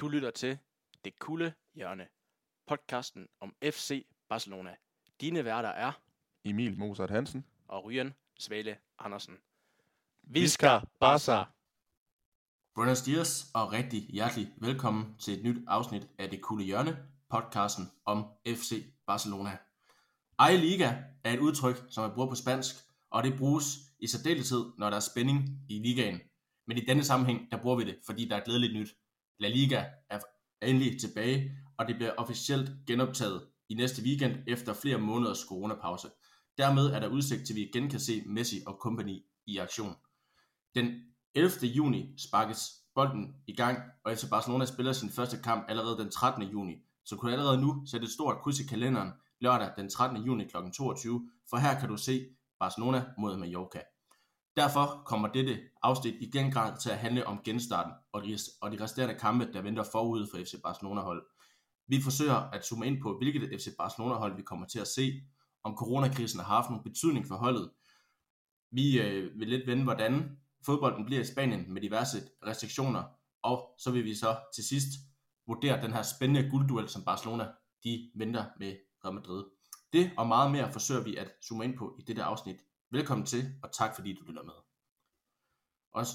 Du lytter til Det Kulde Hjørne, podcasten om FC Barcelona. Dine værter er Emil Mozart Hansen og Ryan Svale Andersen. Visca Barça! Buenos dias og rigtig hjertelig velkommen til et nyt afsnit af Det Kulde Hjørne, podcasten om FC Barcelona. Ej Liga er et udtryk, som jeg bruger på spansk, og det bruges i særdeleshed, når der er spænding i ligaen. Men i denne sammenhæng, der bruger vi det, fordi der er glædeligt nyt. La Liga er endelig tilbage, og det bliver officielt genoptaget i næste weekend efter flere måneders coronapause. Dermed er der udsigt til, at vi igen kan se Messi og company i aktion. Den 11. juni sparkes bolden i gang, og FC Barcelona spiller sin første kamp allerede den 13. juni. Så kunne allerede nu sætte et stort kryds i kalenderen lørdag den 13. juni kl. 22, for her kan du se Barcelona mod Mallorca. Derfor kommer dette afsnit i den grad til at handle om genstarten og de resterende kampe, der venter forud for FC Barcelona-hold. Vi forsøger at zoome ind på, hvilket FC Barcelona-hold vi kommer til at se, om coronakrisen har haft nogen betydning for holdet. Vi vil lidt vende, hvordan fodbolden bliver i Spanien med diverse restriktioner, og så vil vi så til sidst vurdere den her spændende guldduel, som Barcelona de venter med Real Madrid. Det og meget mere forsøger vi at zoome ind på i dette afsnit. Velkommen til, og tak fordi du lytter med. Og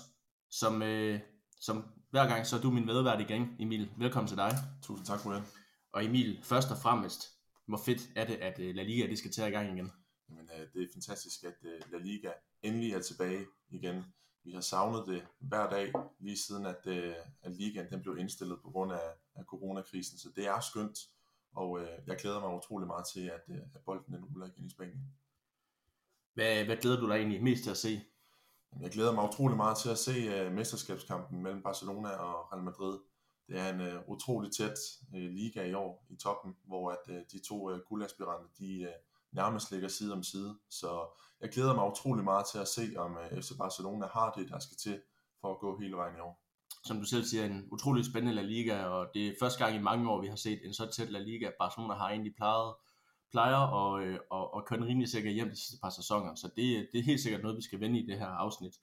som hver gang, så er du min medvært igen, Emil. Velkommen til dig. Tusind tak for det. Og Emil, først og fremmest, hvor fedt er det, at La Liga det skal tage i gang igen? Jamen, det er fantastisk, at La Liga endelig er tilbage igen. Vi har savnet det hver dag, lige siden at ligaen den blev indstillet på grund af coronakrisen. Så det er skønt, og jeg glæder mig utrolig meget til, at bolden den ruller igen i Spanien. Hvad glæder du dig egentlig mest til at se? Jeg glæder mig utrolig meget til at se mesterskabskampen mellem Barcelona og Real Madrid. Det er en utrolig tæt liga i år i toppen, hvor at de to guldaspiranter de nærmest ligger side om side. Så jeg glæder mig utrolig meget til at se, om FC Barcelona har det, der skal til for at gå hele vejen i år. Som du selv siger, en utrolig spændende La Liga, og det er første gang i mange år, vi har set en så tæt La Liga. Barcelona har egentlig plejer og kører rimelig sikkert hjem de sidste par sæsoner, så det er helt sikkert noget, vi skal vende i det her afsnit.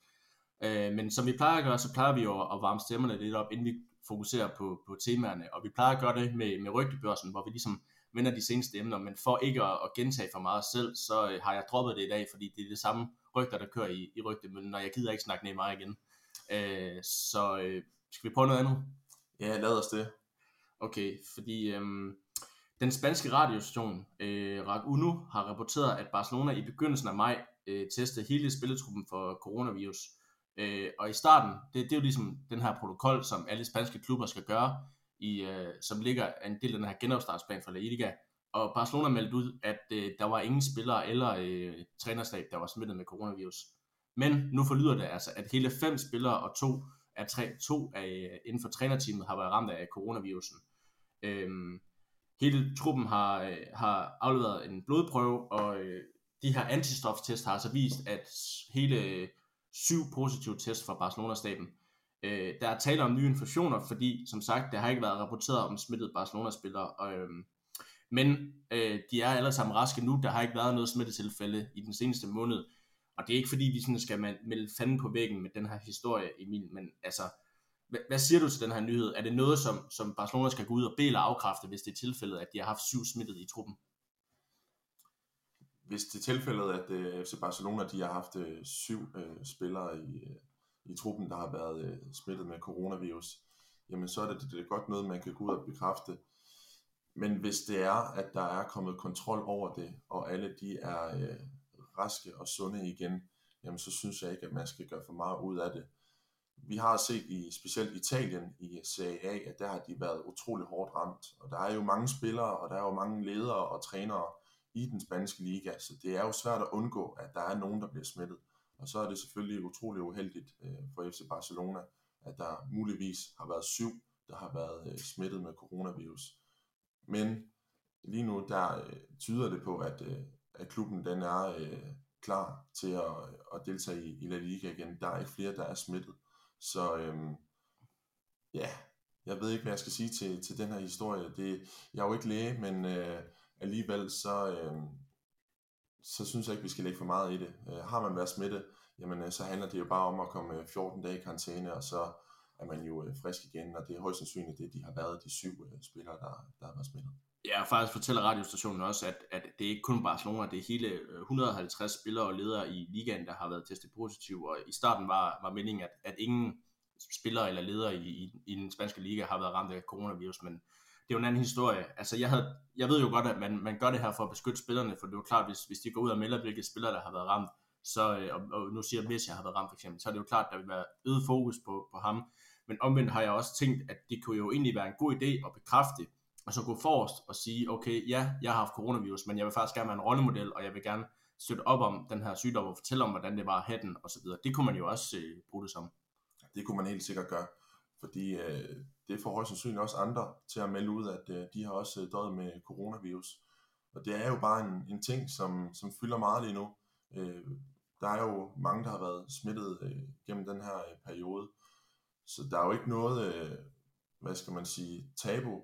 Men som vi plejer at gøre, så plejer vi jo at varme stemmerne lidt op, inden vi fokuserer på temaerne, og vi plejer at gøre det med rygtebørsen, hvor vi ligesom vender de seneste emner, men for ikke at gentage for meget selv, så har jeg droppet det i dag, fordi det er det samme rygter, der kører i rygtemøllen, og jeg gider ikke snakke ned meget igen. Så skal vi prøve noget andet? Ja, lad os det. Okay, fordi den spanske radiostation RAC 1 har rapporteret, at Barcelona i begyndelsen af maj testede hele spilletruppen for coronavirus. Og i starten, det er jo ligesom den her protokol, som alle spanske klubber skal gøre, som ligger en del af den her genopstartsplan for La Liga. Og Barcelona meldte ud, at der var ingen spillere eller trænerstab, der var smittet med coronavirus. Men nu forlyder det altså, at hele 5 spillere og to inden for trænerteamet har været ramt af coronavirusen. Hele truppen har afleveret en blodprøve, og de her antistoftest har altså vist, at hele 7 positive tests fra Barcelona-staben. Der er tale om nye infektioner, fordi som sagt, der har ikke været rapporteret om smittede Barcelona-spillere. Men de er alle sammen raske nu, der har ikke været noget smittetilfælde i den seneste måned. Og det er ikke fordi, vi sådan skal melde fanden på væggen med den her historie, Emil, men altså, hvad siger du til den her nyhed? Er det noget, som Barcelona skal gå ud og bede eller afkræfte, hvis det er tilfældet, at de har haft 7 smittet i truppen? Hvis det er tilfældet, at FC Barcelona de har haft 7 spillere i truppen, der har været smittet med coronavirus, jamen så er det godt noget, man kan gå ud og bekræfte. Men hvis det er, at der er kommet kontrol over det, og alle de er raske og sunde igen, jamen så synes jeg ikke, at man skal gøre for meget ud af det. Vi har set specielt Italien i Serie A, at der har de været utrolig hårdt ramt. Og der er jo mange spillere, og der er jo mange ledere og trænere i den spanske liga, så det er jo svært at undgå, at der er nogen, der bliver smittet. Og så er det selvfølgelig utrolig uheldigt for FC Barcelona, at der muligvis har været 7, der har været smittet med coronavirus. Men lige nu, der tyder det på, at klubben den er klar til at deltage i La Liga igen. Der er ikke flere, der er smittet. Så jeg ved ikke, hvad jeg skal sige til den her historie. Jeg er jo ikke læge, men alligevel så synes jeg ikke, vi skal lægge for meget i det. Har man været smittet, jamen, så handler det jo bare om at komme 14 dage i karantæne, og så er man jo frisk igen, og det er højst sandsynligt det, de har været, de 7 spillere, der har været spillet. Ja, faktisk fortæller radiostationen også, at det er ikke kun Barcelona, det er hele 150 spillere og ledere i ligaen, der har været testet positiv, og i starten var meningen, at ingen spillere eller ledere i den spanske liga har været ramt af coronavirus, men det er jo en anden historie. Altså, jeg ved jo godt, at man gør det her for at beskytte spillerne, for det er jo klart, hvis de går ud og melder, hvilke spillere, der har været ramt, så, og nu siger Messi, at jeg har været ramt for eksempel, så er det jo klart, at der vil være øget fokus på ham. Men omvendt har jeg også tænkt, at det kunne jo egentlig være en god idé at bekræfte, og så gå forrest og sige, okay, ja, jeg har haft coronavirus, men jeg vil faktisk gerne være en rollemodel, og jeg vil gerne støtte op om den her sygdom og fortælle om, hvordan det var at have den osv. Det kunne man jo også bruge det som. Det kunne man helt sikkert gøre, fordi det får højst sandsynligt også andre til at melde ud, at de har også døjet med coronavirus. Og det er jo bare en ting, som fylder meget lige nu. Der er jo mange, der har været smittet gennem den her periode, så der er jo ikke noget, hvad skal man sige, tabu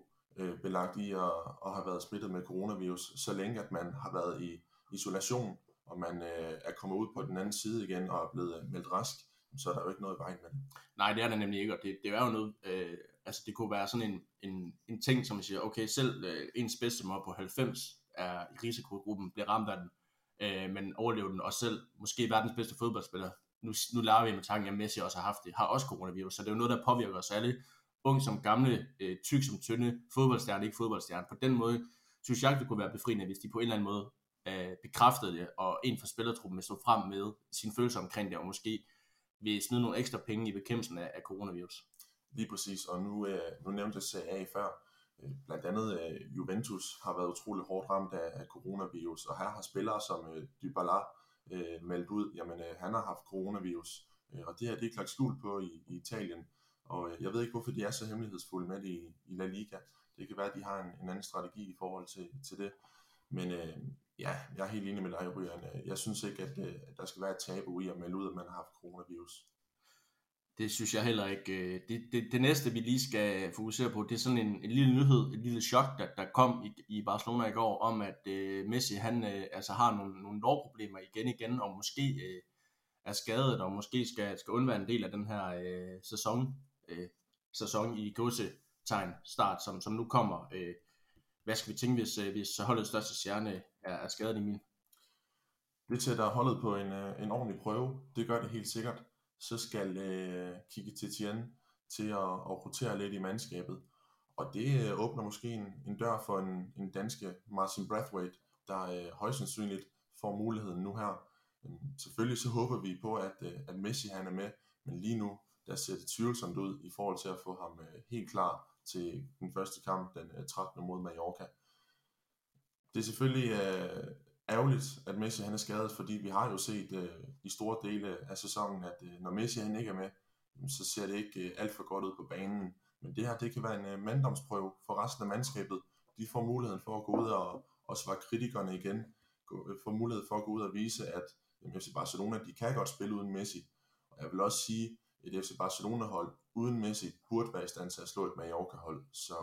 belagt i at have været smittet med coronavirus, så længe at man har været i isolation, og man er kommet ud på den anden side igen og er blevet meldt rask, så er der jo ikke noget i vejen med det. Nej, det er der nemlig ikke, og det er jo noget, altså det kunne være sådan en ting, som man siger, okay, selv ens bedstemor på 90 er i risikogruppen, bliver ramt af den, men overlever den, og selv måske verdens bedste fodboldspiller, nu laver vi med tanken, at Messi også har haft det, har også coronavirus, så det er jo noget, der påvirker os alle, unge som gamle, tyk som tynde, fodboldstjerne, ikke fodboldstjerne. På den måde synes jeg, det kunne være befriende, hvis de på en eller anden måde bekræftede det, og en fra spillertruppen stod frem med sine følelser omkring det, og måske vil smide nogle ekstra penge i bekæmpelsen af coronavirus. Lige præcis, og nu nævnte jeg CA før. Blandt andet Juventus har været utrolig hårdt ramt af coronavirus, og her har spillere som Dybala meldt ud, jamen han har haft coronavirus, og det her det er klart skjult på i Italien. Og jeg ved ikke, hvorfor de er så hemmelighedsfulde med det i La Liga. Det kan være, at de har en anden strategi i forhold til det. Men ja, jeg er helt enig med dig, Ryan. Jeg synes ikke, at der skal være et tabu i at melde ud, at man har haft coronavirus. Det synes jeg heller ikke. Det næste, vi lige skal fokusere på, det er sådan en lille nyhed, et lille chok, der kom i Barcelona i går, om at Messi han altså har nogle lårproblemer igen, og måske er skadet, og måske skal undvære en del af den her sæson i godsetegn start, som nu kommer. Hvad skal vi tænke, hvis holdets største stjerne er skadet, Emil? Det sætter holdet på en ordentlig prøve. Det gør det helt sikkert. Så skal Kike Setién til at rotere lidt i mandskabet. Og det åbner måske en dør for en danske Martin Braithwaite, der højst sandsynligt får muligheden nu her. Selvfølgelig så håber vi på, at Messi han er med, men lige nu der ser det tvivlsomt ud i forhold til at få ham helt klar til den første kamp den 13. mod Mallorca. Det er selvfølgelig ærgerligt, at Messi han er skadet, fordi vi har jo set i store dele af sæsonen, at når Messi han ikke er med, så ser det ikke alt for godt ud på banen. Men det her det kan være en manddomsprøve for resten af mandskabet. De får muligheden for at gå ud og svare kritikerne igen. Få mulighed for at gå ud og vise, at FC Barcelona de kan godt spille uden Messi. Og jeg vil også sige, at et FC Barcelona-hold uden Messi burde være i stand til at slå et Mallorca-hold. Så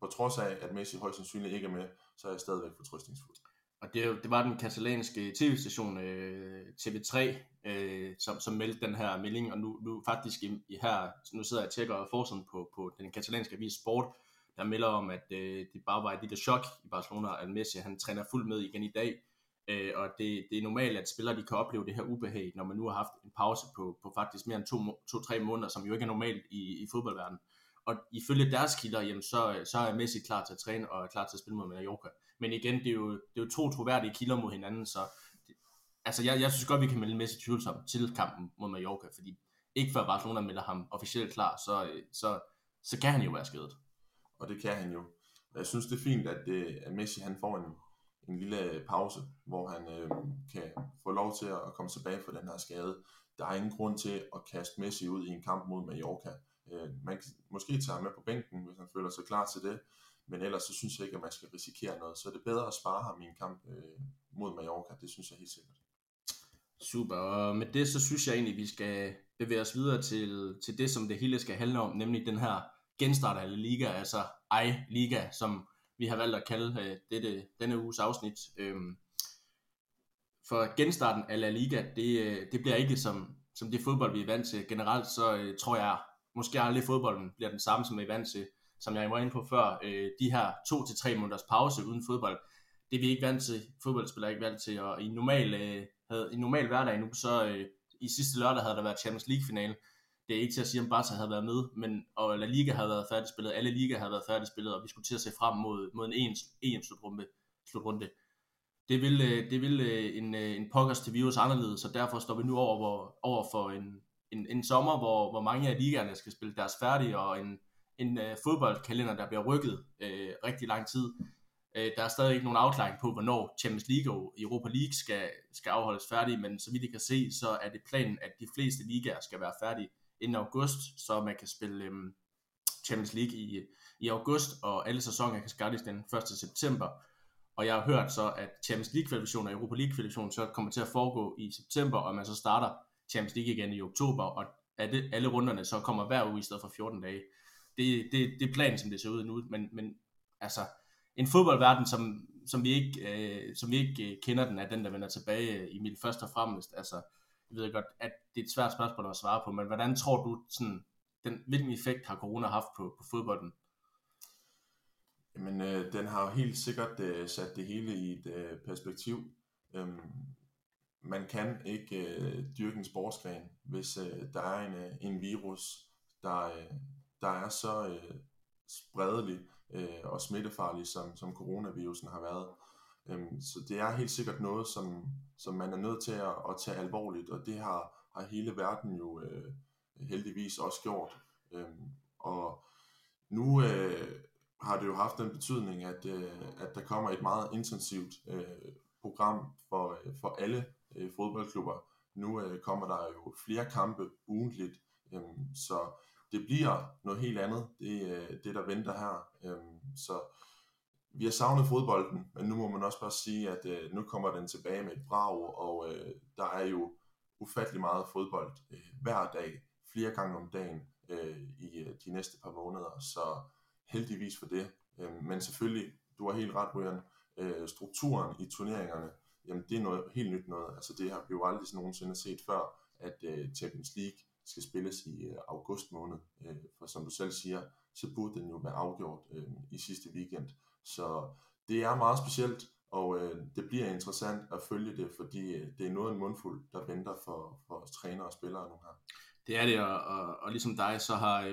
på trods af, at Messi højst sandsynligt ikke er med, så er jeg stadigvæk fortrøstningsfuld. Og det var den katalanske tv-station TV3, som meldte den her melding. Og nu faktisk nu sidder jeg og tjekker forsiden på den katalanske avis Sport, der melder om, at det bare var et lille chok i Barcelona, at Messi han træner fuldt med igen i dag. Og det er normalt, at spillere de kan opleve det her ubehag, når man nu har haft en pause på faktisk mere end 2-3 måneder, som jo ikke er normalt i fodboldverdenen. Og ifølge deres kilder, jamen, så er Messi klar til at træne og er klar til at spille mod Mallorca. Men igen, det er jo to troværdige kilder mod hinanden, så altså, jeg synes godt, vi kan melde Messi tvivlsomt til kampen mod Mallorca, fordi ikke før Barcelona melder ham officielt klar, så kan han jo være skadet. Og det kan han jo. Jeg synes, det er fint, at Messi han får en lille pause, hvor han kan få lov til at komme tilbage fra den her skade. Der er ingen grund til at kaste Messi ud i en kamp mod Mallorca. Man kan måske tage ham med på bænken, hvis han føler sig klar til det, men ellers så synes jeg ikke, at man skal risikere noget. Så er det bedre at spare ham i en kamp mod Mallorca, det synes jeg helt sikkert. Super, og med det så synes jeg egentlig, vi skal bevæge os videre til det, som det hele skal handle om, nemlig den her genstart af La Liga, altså I-Liga, som vi har valgt at kalde denne uges afsnit. For genstarten af La Liga, det bliver ikke som det fodbold, vi er vant til. Generelt så tror jeg, måske aldrig fodbolden bliver den samme, som vi er vant til. Som jeg var inde på før, de her 2-3 måneders pause uden fodbold, det er vi ikke vant til, fodboldspillere er ikke vant til, og i en normal hverdag nu, så i sidste lørdag havde der været Champions League-finale. Det er ikke til at sige, om Barca havde været med, men og La Liga havde været færdigspillet, alle ligaer havde været færdigspillet, og vi skulle til at se frem mod en EM-slutrunde. Det ville en pokkers til virus anderledes, så derfor står vi nu over for en sommer, hvor mange af ligaerne skal spille deres færdige, og en fodboldkalender, der bliver rykket rigtig lang tid. Der er stadig ikke nogen afklaring på, hvornår Champions League og Europa League skal afholdes færdige, men så vidt jeg kan se, så er det planen, at de fleste ligaer skal være færdige inden august, så man kan spille Champions League i august, og alle sæsoner kan startes den 1. september. Og jeg har hørt så, at Champions League-kvalifikationen og Europa League-kvalifikationen så kommer til at foregå i september, og man så starter Champions League igen i oktober, og alle runderne så kommer hver uge i stedet for 14 dage. Det er planen, som det ser ud nu, men altså en fodboldverden, som vi ikke kender den, er den, der vender tilbage, Emil, først og fremmest. Altså, jeg ved godt, at det er et svært spørgsmål at svare på, men hvordan tror du, sådan, hvilken effekt har corona haft på fodbolden? Jamen, den har jo helt sikkert sat det hele i et perspektiv. Man kan ikke dyrke en sportsgren, hvis der er en virus, der er så spredelig og smittefarlig, som coronavirusen har været. Så det er helt sikkert noget, som man er nødt til at tage alvorligt, og det har hele verden jo heldigvis også gjort. Og nu har det jo haft den betydning, at der kommer et meget intensivt program for alle fodboldklubber. Nu kommer der jo flere kampe ugentligt, så det bliver noget helt andet, det der venter her. Så vi har savnet fodbolden, men nu må man også bare sige, at nu kommer den tilbage med et brag, og der er jo ufattelig meget fodbold hver dag, flere gange om dagen i de næste par måneder, så heldigvis for det. Men selvfølgelig, du har helt ret, Brian, strukturen i turneringerne, jamen det er noget helt nyt noget. Altså det har vi jo aldrig nogensinde set før, at Champions League skal spilles i august måned, for som du selv siger, så burde den jo være afgjort i sidste weekend. Så det er meget specielt, og det bliver interessant at følge det, fordi det er noget en mundfuld, der venter for trænere og spillere nu her. Det er det, og ligesom dig, så har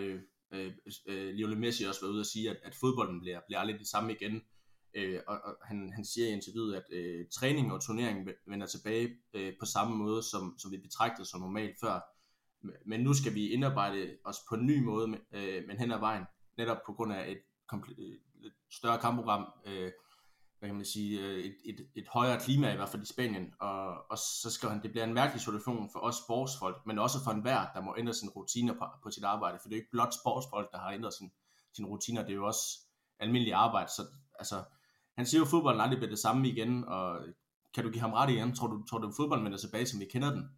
Lionel Messi også været ude og sige, at fodbolden bliver aldrig det samme igen. Og han siger i interviewet, at træning og turnering vender tilbage på samme måde, som vi betragtede som normalt før. Men nu skal vi indarbejde os på en ny måde, men hen ad vejen, netop på grund af et større kampprogram, hvad kan man sige, et højere klima, i hvert fald i Spanien, og så skal det bliver en mærkelig situation for os sportsfolk, men også for enhver, der må ændre sine rutiner på sit arbejde, for det er jo ikke blot sportsfolk, der har ændret sine rutiner, det er jo også almindeligt arbejde, så altså, han siger jo, at fodbolden aldrig bliver det samme igen, og kan du give ham ret igen? Tror du fodbolden vender tilbage, som vi kender den?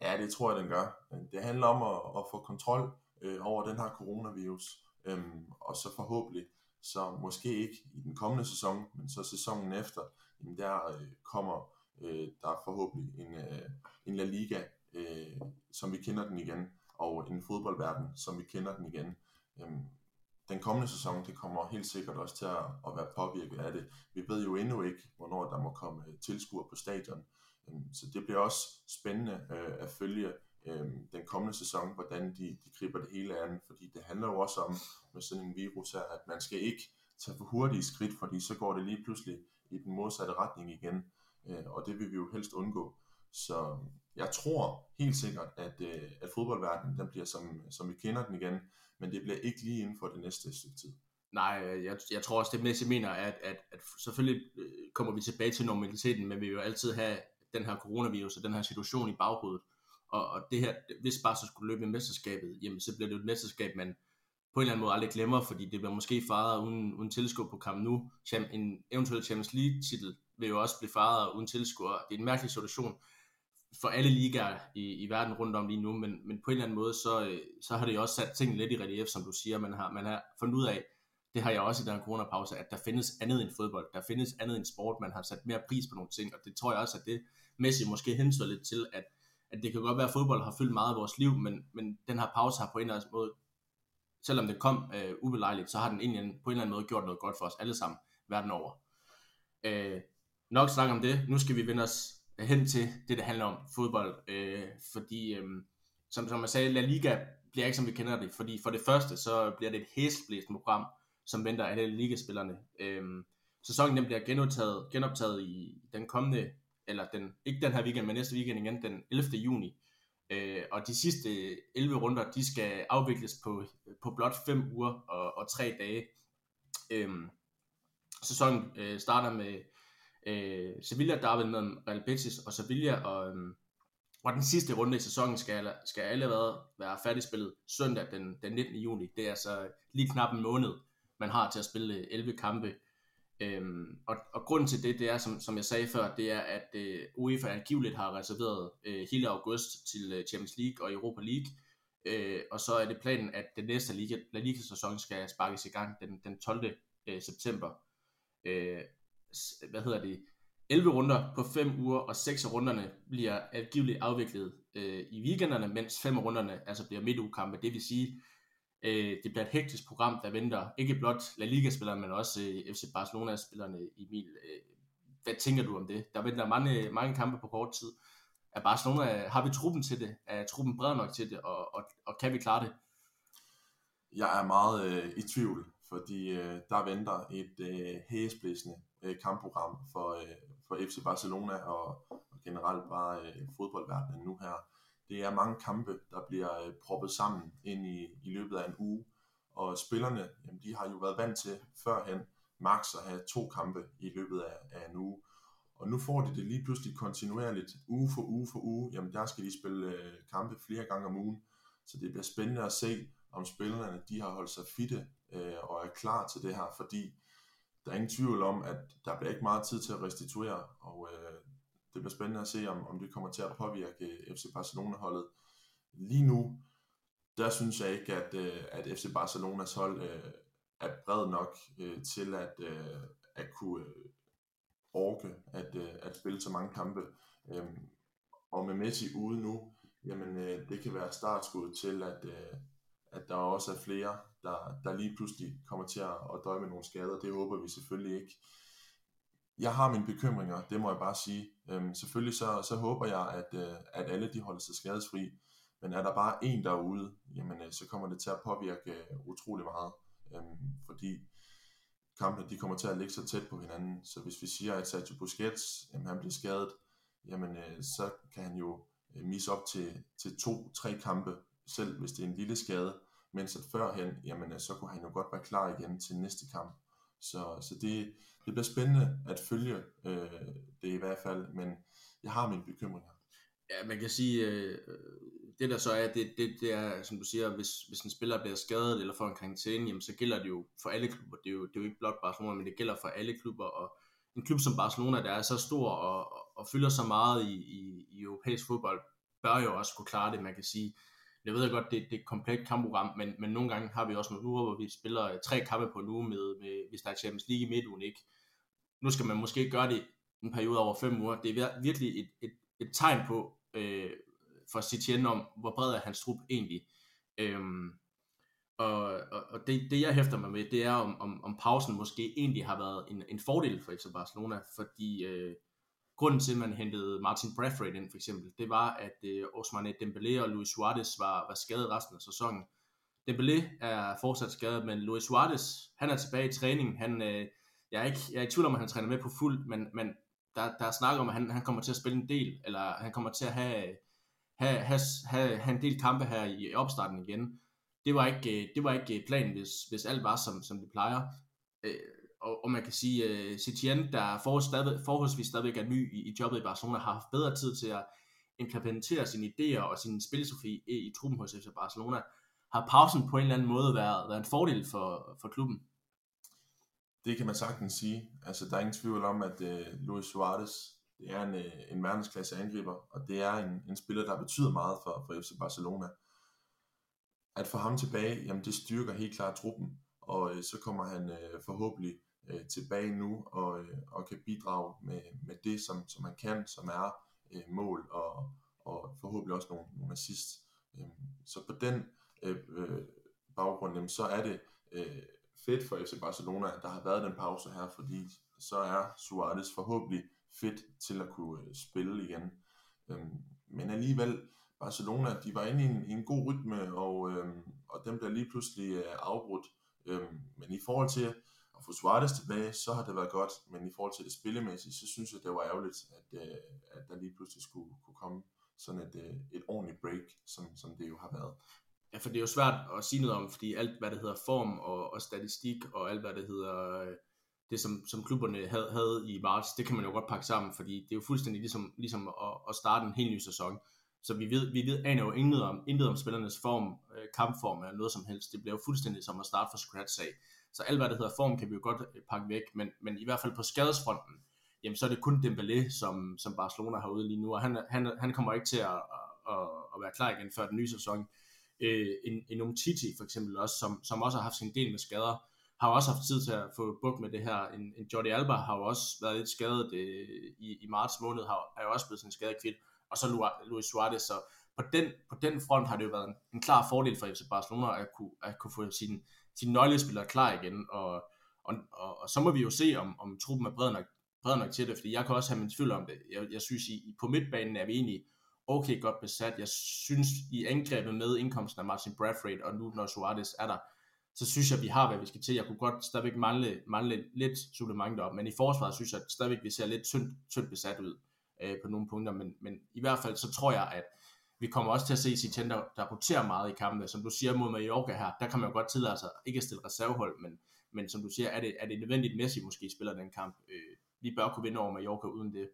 Ja, det tror jeg, den gør. Det handler om at få kontrol over den her coronavirus, og så forhåbentlig, så måske ikke i den kommende sæson, men så sæsonen efter, der kommer der forhåbentlig en La Liga, som vi kender den igen, og en fodboldverden, som vi kender den igen. Den kommende sæson, det kommer helt sikkert også til at være påvirket af det. Vi ved jo endnu ikke, hvornår der må komme tilskuere på stadion. Så det bliver også spændende at følge den kommende sæson, hvordan de griber det hele an, fordi det handler jo også om med sådan en virus her, at man skal ikke tage for hurtige skridt, fordi så går det lige pludselig i den modsatte retning igen, og det vil vi jo helst undgå. Så jeg tror helt sikkert, at fodboldverdenen den bliver som vi kender den igen, men det bliver ikke lige inden for det næste stykke tid. Nej, jeg tror også, det Messi mener, at selvfølgelig kommer vi tilbage til normaliteten, men vi vil jo altid have den her coronavirus og den her situation i baghovedet, og det her, hvis Barca skulle løbe i mesterskabet, jamen så bliver det et mesterskab, man på en eller anden måde aldrig glemmer, fordi det bliver måske fejret uden tilskuer på Camp Nou. En eventuel Champions League-titel vil jo også blive fejret uden tilskuer. Det er en mærkelig situation for alle ligaer i verden rundt om lige nu, men på en eller anden måde, så har det jo også sat tingene lidt i relief, som du siger, man har fundet ud af, det har jeg også i den her coronapause, at der findes andet end fodbold, der findes andet end sport, man har sat mere pris på nogle ting, og det tror jeg også, at det Messi måske hensyder lidt til, at at det kan godt være, at fodbold har fyldt meget af vores liv, men den her pause har på en eller anden måde, selvom det kom ubelejligt, så har den egentlig på en eller anden måde gjort noget godt for os alle sammen verden over. Nok snak om det. Nu skal vi vende os hen til det, der handler om fodbold. Fordi, som jeg sagde, La Liga bliver ikke, som vi kender det. Fordi for det første, så bliver det et hæsblæst program, som venter alle ligaspillerne. Sæsonen den bliver genoptaget i den kommende, eller den, ikke den her weekend, men næste weekend igen, den 11. juni. Og de sidste 11 runder, de skal afvikles på blot 5 uger og 3 dage. Sæsonen starter med Sevilla, der er mellem Real Betis og Sevilla, og den sidste runde i sæsonen skal allerede være færdigspillet søndag den 19. juni. Det er altså lige knap en måned, man har til at spille 11 kampe. Og grunden til det er, som jeg sagde før, det er, at UEFA angiveligt har reserveret hele august til Champions League og Europa League, og så er det planen, at den næste La Liga-sæson skal sparkes i gang den 12. september. 11 runder på 5 uger, og 6 af runderne bliver angiveligt afviklet i weekenderne, mens 5 af runderne altså bliver midtugekampe. Det vil sige, det bliver et hektisk program, der venter ikke blot La Liga-spillerne, men også FC Barcelona-spillerne. Emil, hvad tænker du om det? Der venter mange kampe på kort tid. Er Barcelona, har vi truppen til det? Er truppen bred nok til det? Og kan vi klare det? Jeg er meget i tvivl, fordi der venter et hæsblæsende kampprogram for FC Barcelona og generelt bare fodboldverdenen nu her. Det er mange kampe, der bliver proppet sammen ind i løbet af en uge. Og spillerne, jamen, de har jo været vant til førhen max at have 2 kampe i løbet af en uge. Og nu får de det lige pludselig kontinuerligt uge for uge. Jamen der skal de spille kampe flere gange om ugen. Så det bliver spændende at se, om spillerne de har holdt sig fitte og er klar til det her. Fordi der er ingen tvivl om, at der bliver ikke meget tid til at restituere. Og det bliver spændende at se, om det kommer til at påvirke FC Barcelona-holdet. Lige nu, der synes jeg ikke, at FC Barcelonas hold er bred nok til at kunne orke at spille så mange kampe. Og med Messi ude nu, jamen det kan være startskud til, at der også er flere, der lige pludselig kommer til at døje med nogle skader. Det håber vi selvfølgelig ikke. Jeg har mine bekymringer, det må jeg bare sige. Selvfølgelig så håber jeg, at alle de holder sig skadesfri, men er der bare en derude, jamen, så kommer det til at påvirke utrolig meget, fordi kampene de kommer til at ligge så tæt på hinanden. Så hvis vi siger, at Sergio Busquets han bliver skadet, jamen, så kan han jo misse op til 2-3 kampe, selv hvis det er en lille skade, mens at førhen, jamen, så kunne han jo godt være klar igen til næste kamp. Så det bliver spændende at følge det i hvert fald, men jeg har mine bekymringer. Ja, man kan sige, det der så er, det er, som du siger, hvis en spiller bliver skadet eller får en karantæne, jamen, så gælder det jo for alle klubber. Det er jo ikke blot Barcelona, men det gælder for alle klubber, og en klub som Barcelona, der er så stor og fylder så meget i europæisk fodbold, bør jo også kunne klare det, man kan sige. Jeg ved godt, det er et komplet kampprogram, men nogle gange har vi også nogle uger, hvor vi spiller 3 kampe på en uge, med, hvis der er Champions League i midtugen, ikke? Nu skal man måske gøre det en periode over 5 uger. Det er virkelig et tegn på, for Setién om, hvor bred er hans trup egentlig. Og det jeg hæfter mig med, det er, om pausen måske egentlig har været en fordel for FC Barcelona, fordi grunden til, at man hentede Martin Braithwaite ind, for eksempel, det var, at Ousmane Dembélé og Luis Suárez var skadet resten af sæsonen. Dembélé er fortsat skadet, men Luis Suárez, han er tilbage i træningen. Jeg er ikke i tvivl om, at han træner med på fuld, men der er snak om, at han kommer til at spille en del, eller han kommer til at have en del kampe her i opstarten igen. Det var ikke planen, hvis alt var, som det plejer. Og man kan sige, at Setién, der forholdsvis stadigvæk er ny i jobbet i Barcelona, har haft bedre tid til at implementere sine idéer og sin spilsofi i truppen hos FC Barcelona. Har pausen på en eller anden måde været en fordel for klubben? Det kan man sagtens sige. Altså, der er ingen tvivl om, at Luis Suárez er en verdensklasse angriber, og det er en spiller, der betyder meget for FC Barcelona. At få ham tilbage, jamen, det styrker helt klart truppen, og så kommer han forhåbentlig tilbage nu og kan bidrage med det, som han kan, som er mål og, og forhåbentlig også nogle assist. Så på den baggrund, så er det fedt for FC Barcelona, at der har været den pause her, fordi så er Suárez forhåbentlig fedt til at kunne spille igen. Men alligevel, Barcelona, de var inde i en god rytme, og den bliver lige pludselig afbrudt. Men i forhold til at få Suárez tilbage, så har det været godt, men i forhold til det spillemæssige, så synes jeg, det var ærgerligt, at der lige pludselig skulle kunne komme sådan et ordentligt break, som det jo har været. Ja, for det er jo svært at sige noget om, fordi alt, hvad det hedder form og statistik, og alt, hvad det hedder det, som klubberne havde i marts, det kan man jo godt pakke sammen, fordi det er jo fuldstændig ligesom at starte en helt ny sæson. Så vi ved aner jo intet om spillernes form, kampform eller noget som helst. Det bliver jo fuldstændig som at starte fra scratch af. Så alt, hvad det hedder form, kan vi jo godt pakke væk, men i hvert fald på skadesfronten, jamen så er det kun Dembélé, som Barcelona har ude lige nu, og han kommer ikke til at være klar igen før den nye sæson. En Umtiti for eksempel også, som også har haft sin del med skader, har også haft tid til at få bukt med det her. En Jordi Alba har jo også været lidt skadet i marts måned, er jo også blevet sådan skadekvidt, og så Luis Suárez. Så på den front har det jo været en klar fordel for FC Barcelona at kunne få sine nøglespillere klar igen, og så må vi jo se, om truppen er bred nok til det, fordi jeg kan også have min tvivl om det. Jeg synes, på midtbanen er vi egentlig okay godt besat. Jeg synes, i angrebet med indkomsten af Martin Braithwaite, og nu når Suárez er der, så synes jeg, vi har, hvad vi skal til. Jeg kunne godt stadigvæk mangle lidt supplement deroppe, men i forsvaret synes jeg stadigvæk, vi ser lidt tyndt besat ud på nogle punkter, men i hvert fald så tror jeg, at vi kommer også til at se Setién, der roterer meget i kampene. Som du siger mod Mallorca her, der kan man jo godt tillade sig ikke at stille reservehold, men som du siger, er det nødvendigt, Messi måske spiller den kamp. Vi bør kunne vinde over Mallorca uden det.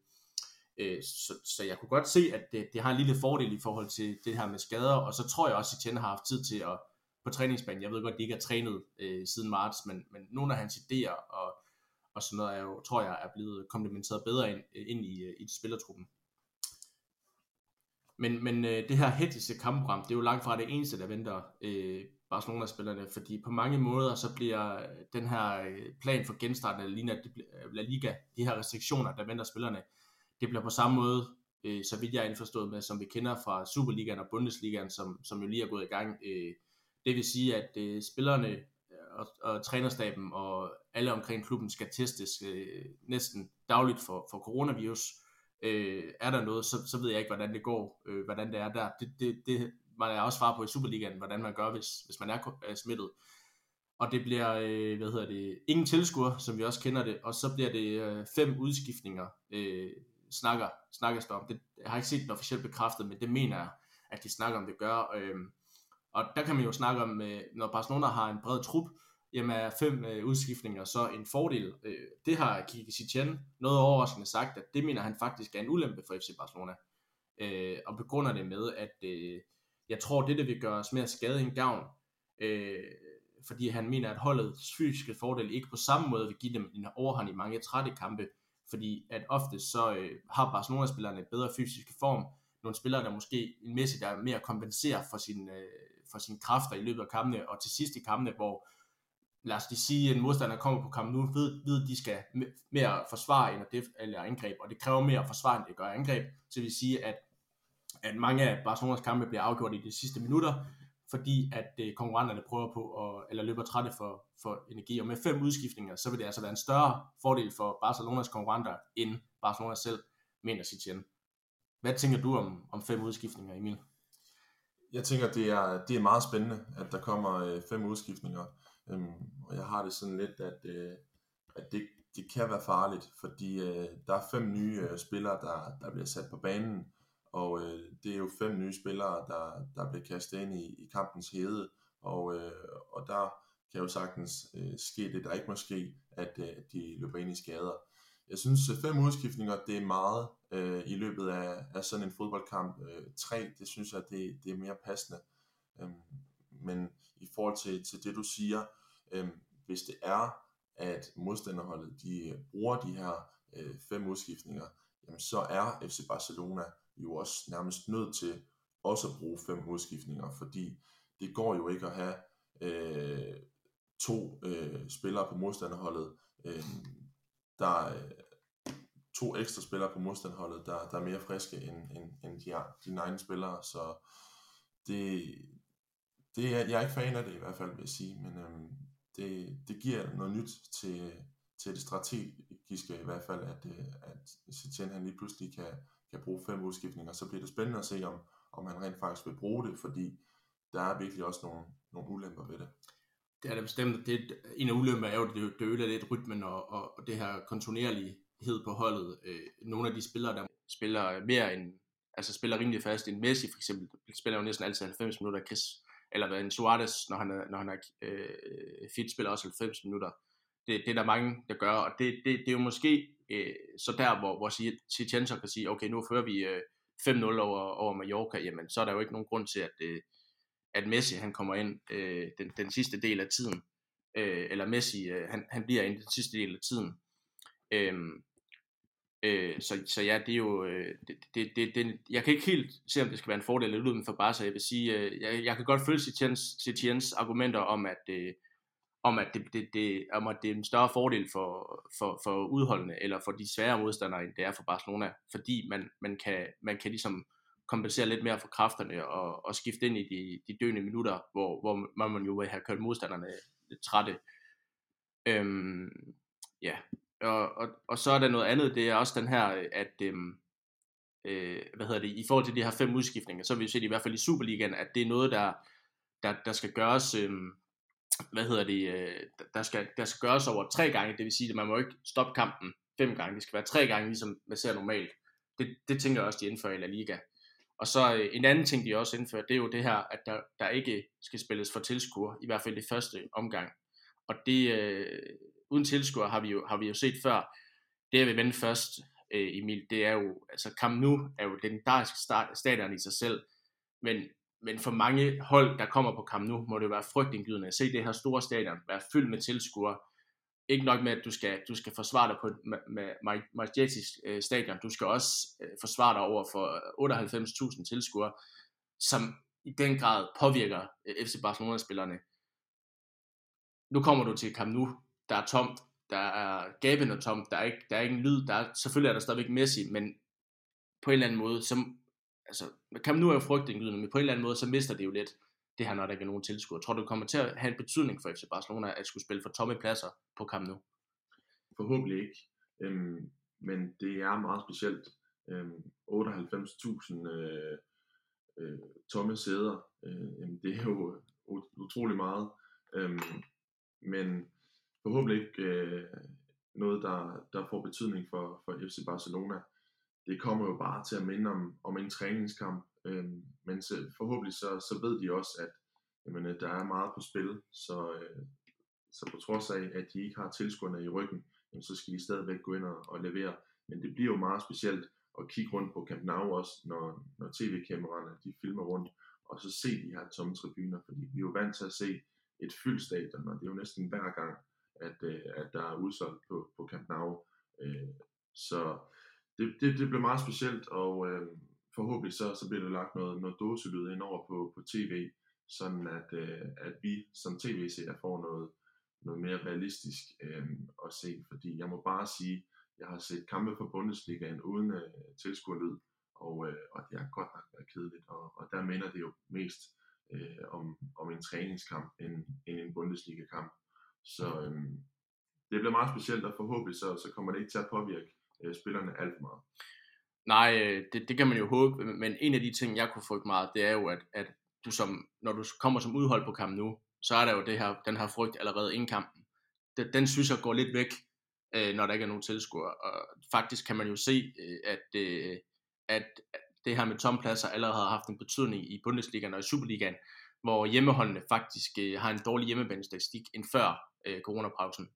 Så jeg kunne godt se, at det har en lille fordel i forhold til det her med skader, og så tror jeg også, at Setién har haft tid til at på træningsbanen. Jeg ved godt, at de ikke har trænet siden marts, men nogle af hans idéer og sådan noget, tror jeg, er blevet komplementeret bedre ind i spillertruppen. Men det her hektiske kampprogram, det er jo langt fra det eneste, der venter Barcelona-spillerne, fordi på mange måder, så bliver den her plan for genstarten af La Liga, de her restriktioner, der venter spillerne, det bliver på samme måde, så vidt jeg er indforstået med, som vi kender fra Superligaen og Bundesligaen, som jo lige er gået i gang. Det vil sige, at spillerne og trænerstaben og alle omkring klubben skal testes næsten dagligt for coronavirus. Er der noget, så ved jeg ikke, hvordan det går, hvordan det er der. Det man er også svar på i Superligaen, hvordan man gør, hvis man er smittet. Og det bliver, ingen tilskuer, som vi også kender det, og så bliver det 5 udskiftninger, snakkes der om. Det, jeg har ikke set den officielt bekræftet, men det mener jeg, at de snakker om det gør. Og der kan man jo snakke om, når Barcelona har en bred trup, jamen er 5 udskiftninger så en fordel. Det har Kike Setién noget overraskende sagt, at det mener han faktisk er en ulempe for FC Barcelona. Og begrunder det med, at jeg tror, det vil gøre os mere skade end gavn. Fordi han mener, at holdets fysiske fordel ikke på samme måde vil give dem en overhånd i mange trætte kampe, fordi at ofte så har Barcelona-spillerne bedre fysiske form, nogle spillere, der måske en Messi, der mere kompenserer for sine kræfter i løbet af kampene, og til sidst i kampene, hvor lad os lige sige, en modstander kommer på kampen nu, ved de skal mere forsvare eller angreb, og det kræver mere forsvar, end det gør angreb, så det vil sige, at mange af Barcelonas kampe bliver afgjort i de sidste minutter, fordi at konkurrenterne prøver på eller løber trætte for energi, og med 5 udskiftninger, så vil det altså være en større fordel for Barcelonas konkurrenter, end Barcelona selv, mener Setién. Hvad tænker du om 5 udskiftninger, Emil? Jeg tænker, det er meget spændende, at der kommer 5 udskiftninger, og jeg har det sådan lidt, at det kan være farligt, fordi der er 5 nye spillere, der bliver sat på banen, og det er jo 5 nye spillere, der bliver kastet ind i kampens hede, og der kan jo sagtens ske det, der ikke må ske, at de løber ind i skader. Jeg synes, 5 udskiftninger, det er meget i løbet af sådan en fodboldkamp. 3, det synes jeg, det er mere passende. Men i forhold til det, du siger, hvis det er, at modstanderholdet de bruger de her 5 udskiftninger, jamen, så er FC Barcelona jo også nærmest nødt til også at bruge 5 udskiftninger, fordi det går jo ikke at have 2 spillere på modstanderholdet, der to ekstra spillere på modstandholdet, der er mere friske end de 9 spillere, så det er, jeg er ikke fan af det i hvert fald, vil jeg sige, men det giver noget nyt til det strategiske i hvert fald, at Setién han lige pludselig kan bruge 5 udskiftninger, så bliver det spændende at se, om han rent faktisk vil bruge det, fordi der er virkelig også nogle ulemper ved det. Det er da bestemt, det en af ulemper er jo, det ødelægger lidt rytmen og det her kontinuerlighed på holdet. Nogle af de spillere, der spiller mere end, altså spiller rimelig fast, en Messi for eksempel, spiller jo næsten altid 90 minutter, eller en Suárez, når han er fit, spiller også 90 minutter. Det er der mange, der gør, og det er jo måske så der, hvor Setién så kan sige, okay, nu fører vi 5-0 over Mallorca, jamen så er der jo ikke nogen grund til, at Messi han kommer ind den sidste del af tiden, eller Messi han bliver ind den sidste del af tiden. Så ja, det er jo det, jeg kan ikke helt se, om det skal være en fordel eller uden for Barca. Jeg vil sige, jeg kan godt følge Setiéns argumenter om at det er en større fordel for udholdende eller for de svære modstandere, end det er for Barcelona, fordi man kan ligesom kompensere lidt mere for kræfterne og skifte ind i de døende minutter, hvor man jo vil have kørt modstanderne lidt trætte. Ja, og så er der noget andet, det er også den her, at i forhold til de her 5 udskiftninger, så vil vi se i hvert fald i Superligaen, at det er noget, der skal gøres, der skal gøres over 3 gange, det vil sige, at man må ikke stoppe kampen 5 gange, det skal være 3 gange, ligesom man ser normalt. Det tænker jeg også, de indfører i La Liga. Og så en anden ting, de også indfører, det er jo det her, at der ikke skal spilles for tilskuere, i hvert fald det første omgang. Og det uden tilskuere har vi jo set før. Det jeg vil vende først, Emil, det er jo, altså Camp Nou er jo den legendariske stadion i sig selv, men for mange hold, der kommer på Camp Nou, må det jo være frygtindgydende at se det her store stadion være fyldt med tilskuere. Ikke nok med, at du skal forsvare dig på et majetisk stadion, du skal også forsvare dig over for 98.000 tilskuere, som i den grad påvirker FC Barcelona-spillerne. Nu kommer du til Camp Nou, der er tomt, der er gabende tomt, der er ingen lyd, selvfølgelig er der stadigvæk Messi, men på en eller anden måde, Camp Nou er jo frygtindgydende, men på en eller anden måde, så mister det jo lidt det her, når der ikke er nogen tilskuere. Tror du, det kommer til at have en betydning for FC Barcelona, at skulle spille for tomme pladser på Camp Nou? Forhåbentlig ikke, men det er meget specielt. 98.000 tomme sæder, det er jo utrolig meget, men forhåbentlig ikke noget, der får betydning for FC Barcelona. Det kommer jo bare til at minde om en træningskamp, men forhåbentlig så ved de også, at jamen, der er meget på spil, så på trods af, at de ikke har tilskuerne i ryggen, jamen, så skal de stadigvæk gå ind og levere. Men det bliver jo meget specielt at kigge rundt på Camp Nou også, når tv-kameraerne de filmer rundt, og så se de her tomme tribuner, fordi vi er jo vant til at se et fyldt stadion, og det er jo næsten hver gang, at der er udsolgt på Camp Nou. Så det bliver meget specielt, og forhåbentlig så bliver der lagt noget dåselyd ind over på tv, sådan at vi som tv-seere får noget mere realistisk at se, fordi jeg må bare sige, jeg har set kampe for Bundesligaen uden tilskuerlyd, og det har godt nok været kedeligt, og der minder det jo mest om en træningskamp end en Bundesliga-kamp. Så det bliver meget specielt, og forhåbentlig så kommer det ikke til at påvirke spillerne alt for meget. Nej, det kan man jo håbe, men en af de ting, jeg kunne frygte meget, det er jo, at du når du kommer som udhold på kampen nu, så er der jo den her frygt allerede inden kampen. Den synes jeg går lidt væk, når der ikke er nogen tilskuere. Og faktisk kan man jo se, at det her med tompladser allerede har haft en betydning i Bundesligaen og i Superligaen, hvor hjemmeholdene faktisk har en dårlig hjemmebanestatistik end før coronapausen.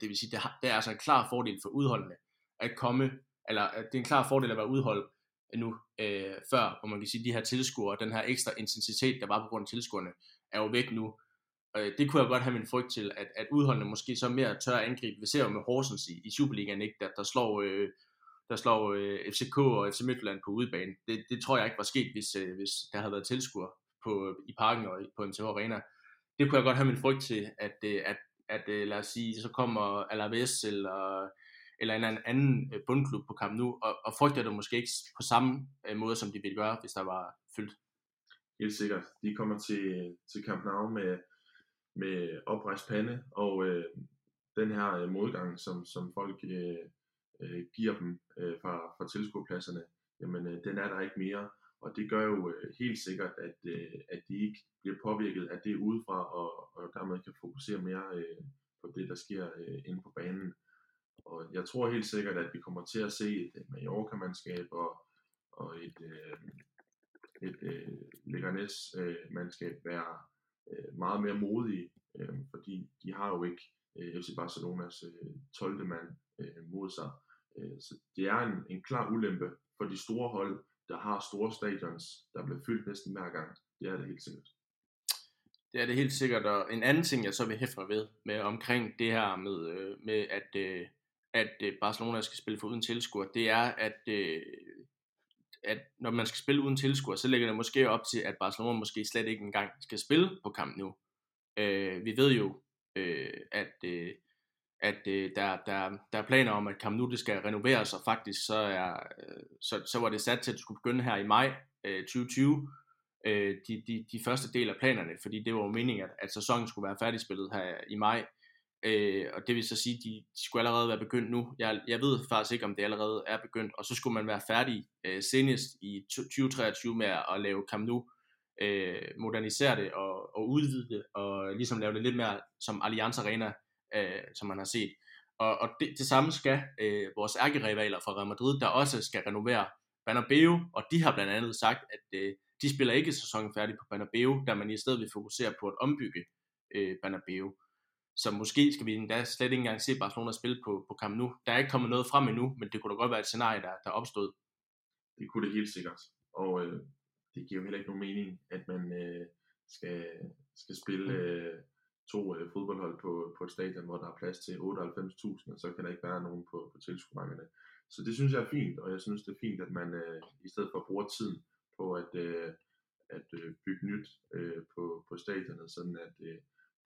Det vil sige, det er altså en klar fordel for udholdene at komme, eller at det er en klar fordel at være udhold nu, før, hvor man kan sige, de her tilskuere, den her ekstra intensitet, der var på grund af tilskuerne, er jo væk nu. Det kunne jeg godt have min frygt til, at udholdene måske så mere tør at angribe. Vi ser jo med Horsens i Superligaen, ikke? Der slår FCK og FC Midtjylland på udebane. Det tror jeg ikke var sket, hvis der havde været tilskuere i parken og på MTH Arena. Det kunne jeg godt have min frygt til, at lad os sige, så kommer Alaves eller eller en anden bundklub på Camp Nou, og frygter det måske ikke på samme måde, som de ville gøre, hvis der var fyldt. Helt sikkert. De kommer til Camp Nou med oprejst pande, og den her modgang, som folk giver dem fra tilskuerpladserne, jamen den er der ikke mere, og det gør jo helt sikkert, at de ikke bliver påvirket af det udefra, og dermed kan fokusere mere på det, der sker inde på banen. Og jeg tror helt sikkert, at vi kommer til at se et Mallorca-mandskab og et Leganés-mandskab være meget mere modige, fordi de har jo ikke FC Barcelonas 12. mand mod sig. Så det er en klar ulempe for de store hold, der har store stadions, der bliver fyldt næsten hver gang. Det er det helt sikkert. Det er det helt sikkert, og en anden ting, jeg så vil hæfte ved med omkring det her med at Barcelona skal spille for uden tilskuer, det er, at når man skal spille uden tilskuer, så lægger det måske op til, at Barcelona måske slet ikke engang skal spille på Camp Nou. Vi ved jo, der er planer om, at Camp Nou det skal renoveres, og faktisk så var det sat til, at det skulle begynde her i maj 2020, de første del af planerne, fordi det var jo meningen, at sæsonen skulle være færdigspillet her i maj, og det vil så sige, at de skulle allerede være begyndt nu. Jeg ved faktisk ikke, om det allerede er begyndt, og så skulle man være færdig senest i 2023 med at lave Camp Nou, modernisere det og udvide det, og ligesom lave det lidt mere som Allianz Arena, som man har set, og det samme skal vores ærkerivaler fra Real Madrid, der også skal renovere Bernabéu, og de har blandt andet sagt, at de spiller ikke sæsonen færdig på Bernabéu, da man i stedet vil fokusere på at ombygge Bernabéu. Så måske skal vi endda slet ikke engang se Barcelona spille på Camp Nou. Der er ikke kommet noget frem endnu, men det kunne da godt være et scenarie, der opstod. Det kunne det helt sikkert. Og det giver jo heller ikke nogen mening, at man skal spille to fodboldhold på et stadion, hvor der er plads til 98.000, og så kan der ikke være nogen på tilskuerrækkerne. Så det synes jeg er fint, og jeg synes det er fint, at man i stedet for bruger tiden på at bygge nyt på stadionet, sådan at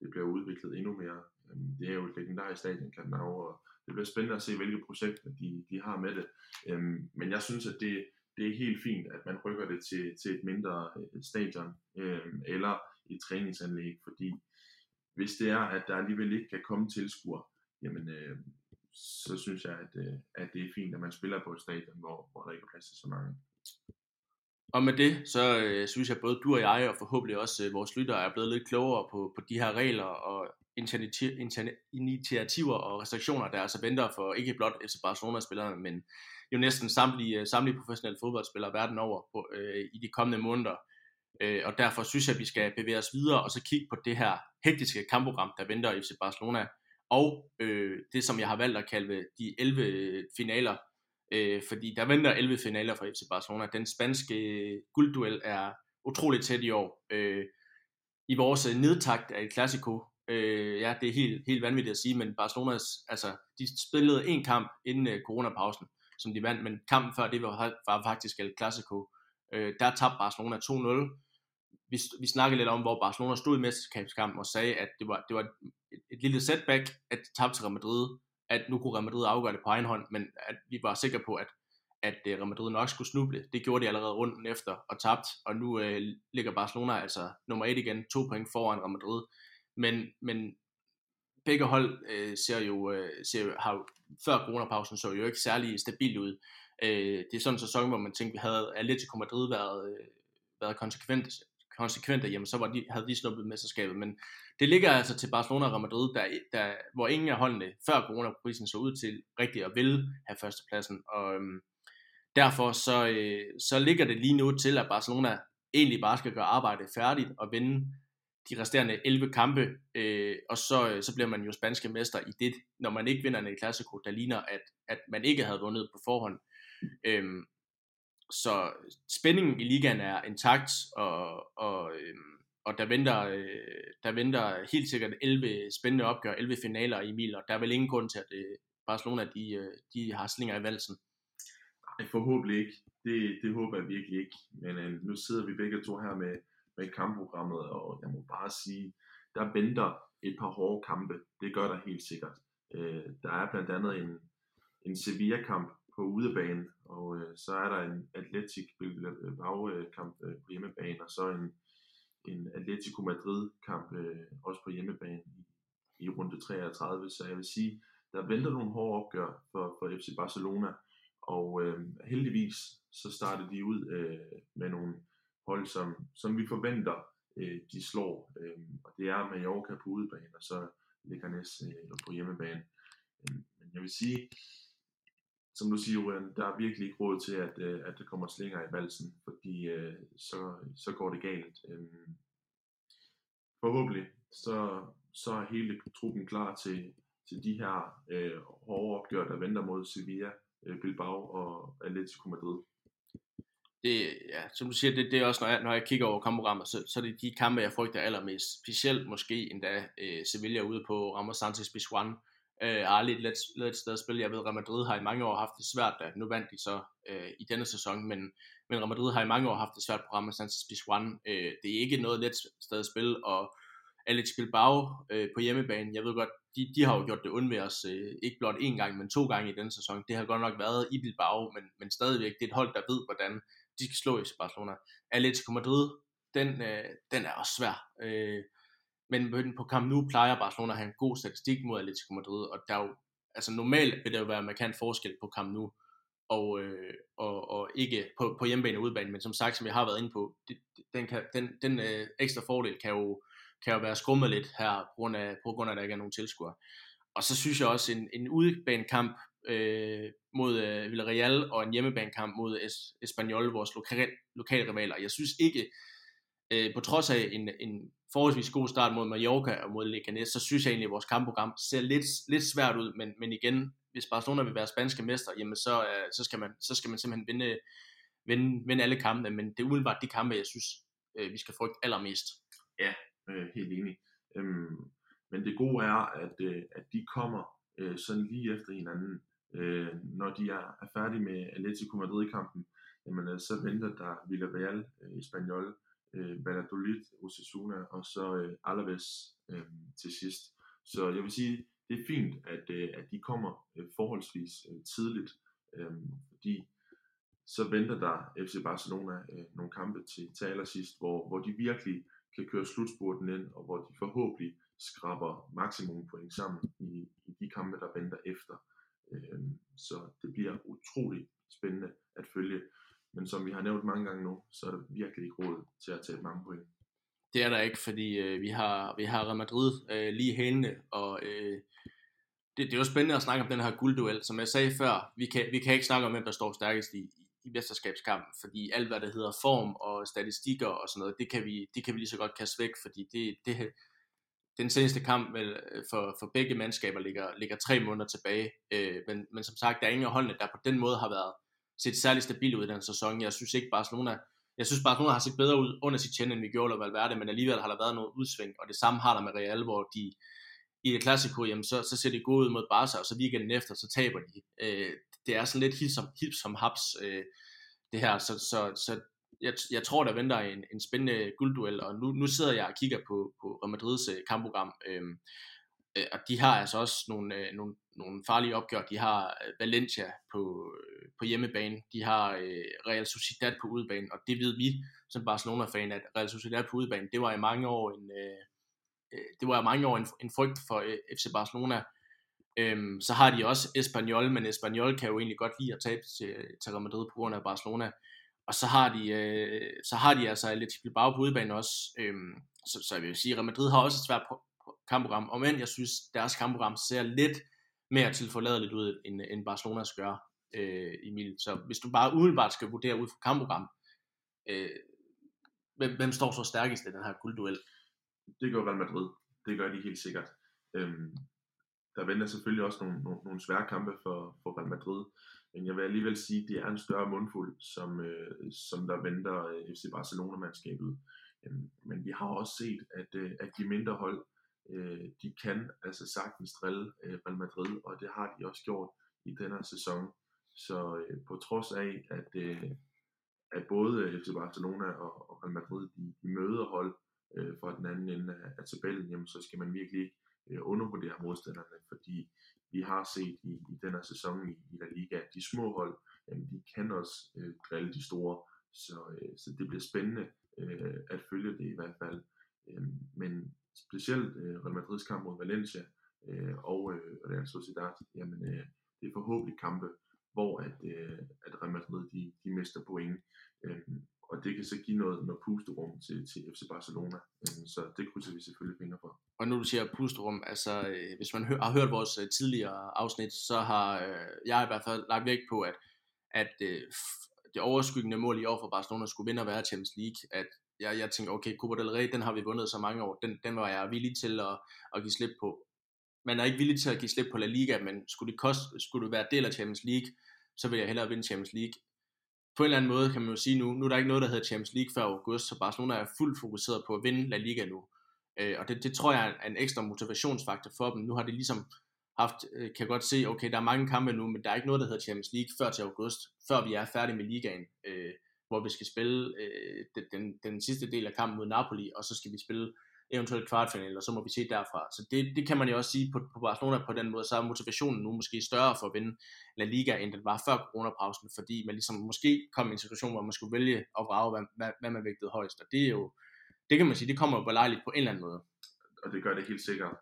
det bliver udviklet endnu mere. Det er jo et legendarisk stadion, Camp Nou, og det bliver spændende at se, hvilke projekter de har med det. Men jeg synes, at det er helt fint, at man rykker det til et mindre stadion eller et træningsanlæg, fordi hvis det er, at der alligevel ikke kan komme tilskuer, jamen så synes jeg, at det er fint, at man spiller på et stadion, hvor der ikke er plads til så mange. Og med det, så synes jeg, både du og jeg, og forhåbentlig også vores lyttere, er blevet lidt klogere på de her regler og initiativer og restriktioner, der altså venter for ikke blot FC Barcelona-spillerne, men jo næsten samtlige professionelle fodboldspillere verden over på, i de kommende måneder. Og derfor synes jeg, at vi skal bevæge os videre og så kigge på det her hektiske kampprogram, der venter FC Barcelona, og det, som jeg har valgt at kalde de 11 finaler, fordi der venter 11 finaler fra FC Barcelona. Den spanske guldduel er utroligt tæt i år. I vores nedtakt af et Clasico, ja, det er helt vanvittigt at sige, men Barcelona, altså, de spillede en kamp inden coronapausen, som de vandt, men kampen før det var faktisk et Clasico. Der tabte Barcelona 2-0. Vi snakkede lidt om, hvor Barcelona stod i mesterskabskampen og sagde, at det var et lille setback at tabe til Real Madrid, at nu kunne Real Madrid afgøre det på egen hånd, men at vi var sikre på, at Real Madrid nok skulle snuble. Det gjorde de allerede runden efter og tabt, og nu ligger Barcelona altså nummer 1 igen, 2 point foran Real Madrid. Men begge hold har før coronapausen så jo ikke særlig stabilt ud. Det er sådan en sæson, hvor man tænkte, havde Atlético Madrid været konsekvente, jamen så havde de snuppet mesterskabet, men det ligger altså til Barcelona og Real Madrid, hvor ingen af holdene før coronaprisen så ud til rigtigt at ville have førstepladsen, og derfor så ligger det lige nu til, at Barcelona egentlig bare skal gøre arbejdet færdigt og vinde de resterende 11 kampe, og så bliver man jo spanske mester i det, når man ikke vinder en Clasico, der ligner, at man ikke havde vundet på forhånd. Så spændingen i ligaen er intakt, og der venter helt sikkert 11 spændende opgør, 11 finaler, Emil, og der er vel ingen grund til, at Barcelona de har slinger i valsen. Nej, forhåbentlig ikke. Det håber jeg virkelig ikke. Men nu sidder vi begge to her med kampprogrammet, og jeg må bare sige, der venter et par hårde kampe. Det gør der helt sikkert. Der er blandt andet en en Sevilla-kamp på udebane, og så er der en Athletic Bilbao kamp på hjemmebane, og så en Atlético Madrid kamp også på hjemmebane i runde 33, så jeg vil sige, der venter nogle hårde opgør for FC Barcelona, og heldigvis så starter de ud med nogle hold, som vi forventer, de slår, og det er Mallorca på udebane, og så Leganés på hjemmebane. Men jeg vil sige, som du siger, Røren, der er virkelig ikke råd til, at der kommer slinger i valsen, fordi så går det galt. Forhåbentlig, så er hele truppen klar til de her hårde opgør, der venter mod Sevilla, Bilbao og Atlético Madrid. Det, ja, som du siger, det er også, når jeg kigger over kampprogrammet, så er det de kampe, jeg frygter allermest. Specielt måske endda Sevilla ude på Ramos Sánchez Pizjuán. Er lidt let sted at spille. Jeg ved, Real Madrid har i mange år haft det svært, da nu vandt de så i denne sæson, men Real Madrid har i mange år haft det svært på Ramos Sánchez Pizjuán. Det er ikke noget let sted at spille, og Athletic Bilbao på hjemmebane, jeg ved godt, de har jo gjort det ondt ved os, ikke blot én gang, men 2 gange i denne sæson. Det har godt nok været i Bilbao, men stadigvæk, det er et hold, der ved, hvordan de skal slå i Barcelona. Atletico Madrid, den er også svær. Men på Camp Nou plejer Barcelona at have en god statistik mod Atletico Madrid, og der er jo, altså normalt vil der jo være markant forskel på Camp Nou, og ikke på hjemmebane og udebane, men som sagt, som jeg har været inde på, den ekstra fordel kan jo være skrummet lidt her, på grund af at der ikke er nogen tilskuere. Og så synes jeg også, en udebanekamp mod Villarreal og en hjemmebanekamp mod Espanyol, vores lokale rivaler. Jeg synes ikke, på trods af en forholdsvis god start mod Mallorca og mod Leganés, så synes jeg egentlig, at vores kampprogram ser lidt svært ud, men igen, hvis Barcelona vil være spanske mester, jamen så skal man simpelthen vinde alle kampene, men det er umiddelbart de kampe, jeg synes, vi skal frygte allermest. Ja, helt enig. Men det gode er, at de kommer sådan lige efter hinanden. Når de er færdige med Atletico Madrid-kampen, jamen, så venter der Villarreal, Espanyol, Valladolid, Osasuna og så Alaves til sidst. Så jeg vil sige, det er fint, at de kommer forholdsvis tidligt, fordi så venter der FC Barcelona nogle kampe til allersidst, hvor de virkelig kan køre slutspurten ind, og hvor de forhåbentlig skraber maksimum point sammen i de kampe, der venter efter. Så det bliver utrolig spændende at følge. Men som vi har nævnt mange gange nu, så er der virkelig ikke råd til at tage mange point. Det er der ikke, fordi vi har Real Madrid lige hælende, og det er jo spændende at snakke om den her guldduel. Som jeg sagde før, vi kan ikke snakke om, hvem der står stærkest i mesterskabskampen, fordi alt hvad der hedder form og statistikker og sådan noget, det kan vi lige så godt kaste væk, fordi det den seneste kamp for begge mandskaber ligger 3 måneder tilbage, men som sagt, der er ingen af holdene, der på den måde har været set særligt stabil ud i den sæson. Jeg synes Barcelona har set bedre ud under Setién, end vi gjorde, men alligevel har der været noget udsving, og det samme har der med Real, hvor de i et klassiko, jamen så ser det gode ud mod Barca, og så weekenden efter, så taber de. Det er sådan lidt hip som haps, det her, så jeg tror, der venter en spændende guldduel, og nu sidder jeg og kigger på Real Madrids kampprogram, og de har altså også nogle farlige opgør. De har Valencia på hjemmebane, de har Real Sociedad på udebane, og det ved vi som Barcelona-fan, at Real Sociedad på udebane, det var i mange år en frygt for FC Barcelona. Så har de også Espanyol, men Espanyol kan jo egentlig godt lide at tabe til Real Madrid på grund af Barcelona. Og så har de altså Athletic Bilbao på udebane også, så jeg vil sige, Real Madrid har også et svært kampprogram, og men jeg synes, deres kampprogram ser lidt mere tilforladeligt ud, end Barcelonas gør, Emil. Så hvis du bare umiddelbart skal vurdere ud fra kampprogram, hvem står så stærkest i den her guldduel? Det gør Real Madrid, det gør de helt sikkert. Der venter selvfølgelig også nogle svære kampe for Real Madrid, men jeg vil alligevel sige, at det er en større mundfuld, som der venter FC Barcelona-mandskabet. Men vi har også set, at de mindre hold, de kan altså sagtens drille Real Madrid, og det har de også gjort i denne sæson. Så på trods af, at både FC Barcelona og Real Madrid, de møder hold fra den anden ende af tabellen, jamen, så skal man virkelig ikke undervurderer modstanderne, fordi vi har set i den her sæson i La Liga, at de små hold, jamen, de kan også drille de store, så det bliver spændende at følge det i hvert fald. Men specielt Real Madrids kamp mod Valencia og Real Sociedad, jamen det er forhåbentlig kampe, hvor at Real Madrid de mister point, og det kan så give noget pusterum til FC Barcelona, så det krydser vi selvfølgelig fingre for. Og nu du siger pusterum, altså hvis man har hørt vores tidligere afsnit, så har jeg i hvert fald lagt vægt på, at det overskyggende mål i år for Barcelona skulle vinde og være Champions League, at jeg tænker, okay, Copa del Rey, den har vi vundet så mange år, den var jeg villig til at give slip på. Man er ikke villig til at give slip på La Liga, men skulle det være del af Champions League, så vil jeg hellere vinde Champions League. På en eller anden måde kan man jo sige nu er der ikke noget, der hedder Champions League før august, så Barcelona er fuldt fokuseret på at vinde La Liga nu. Og det tror jeg er en ekstra motivationsfaktor for dem. Nu har det ligesom haft, kan godt se, okay, der er mange kampe nu, men der er ikke noget, der hedder Champions League før til august, før vi er færdige med ligaen, hvor vi skal spille den sidste del af kampen mod Napoli, og så skal vi spille eventuelt kvartfinalen, og så må vi se derfra. Så det kan man jo også sige på Barcelona på den måde, så er motivationen nu måske større for at vinde La Liga, end den var før coronapausen, fordi man ligesom måske kom i en situation, hvor man skulle vælge og vrage, hvad man vægtede højst, og det kan man sige, det kommer jo belejligt på en eller anden måde. Og det gør det helt sikkert.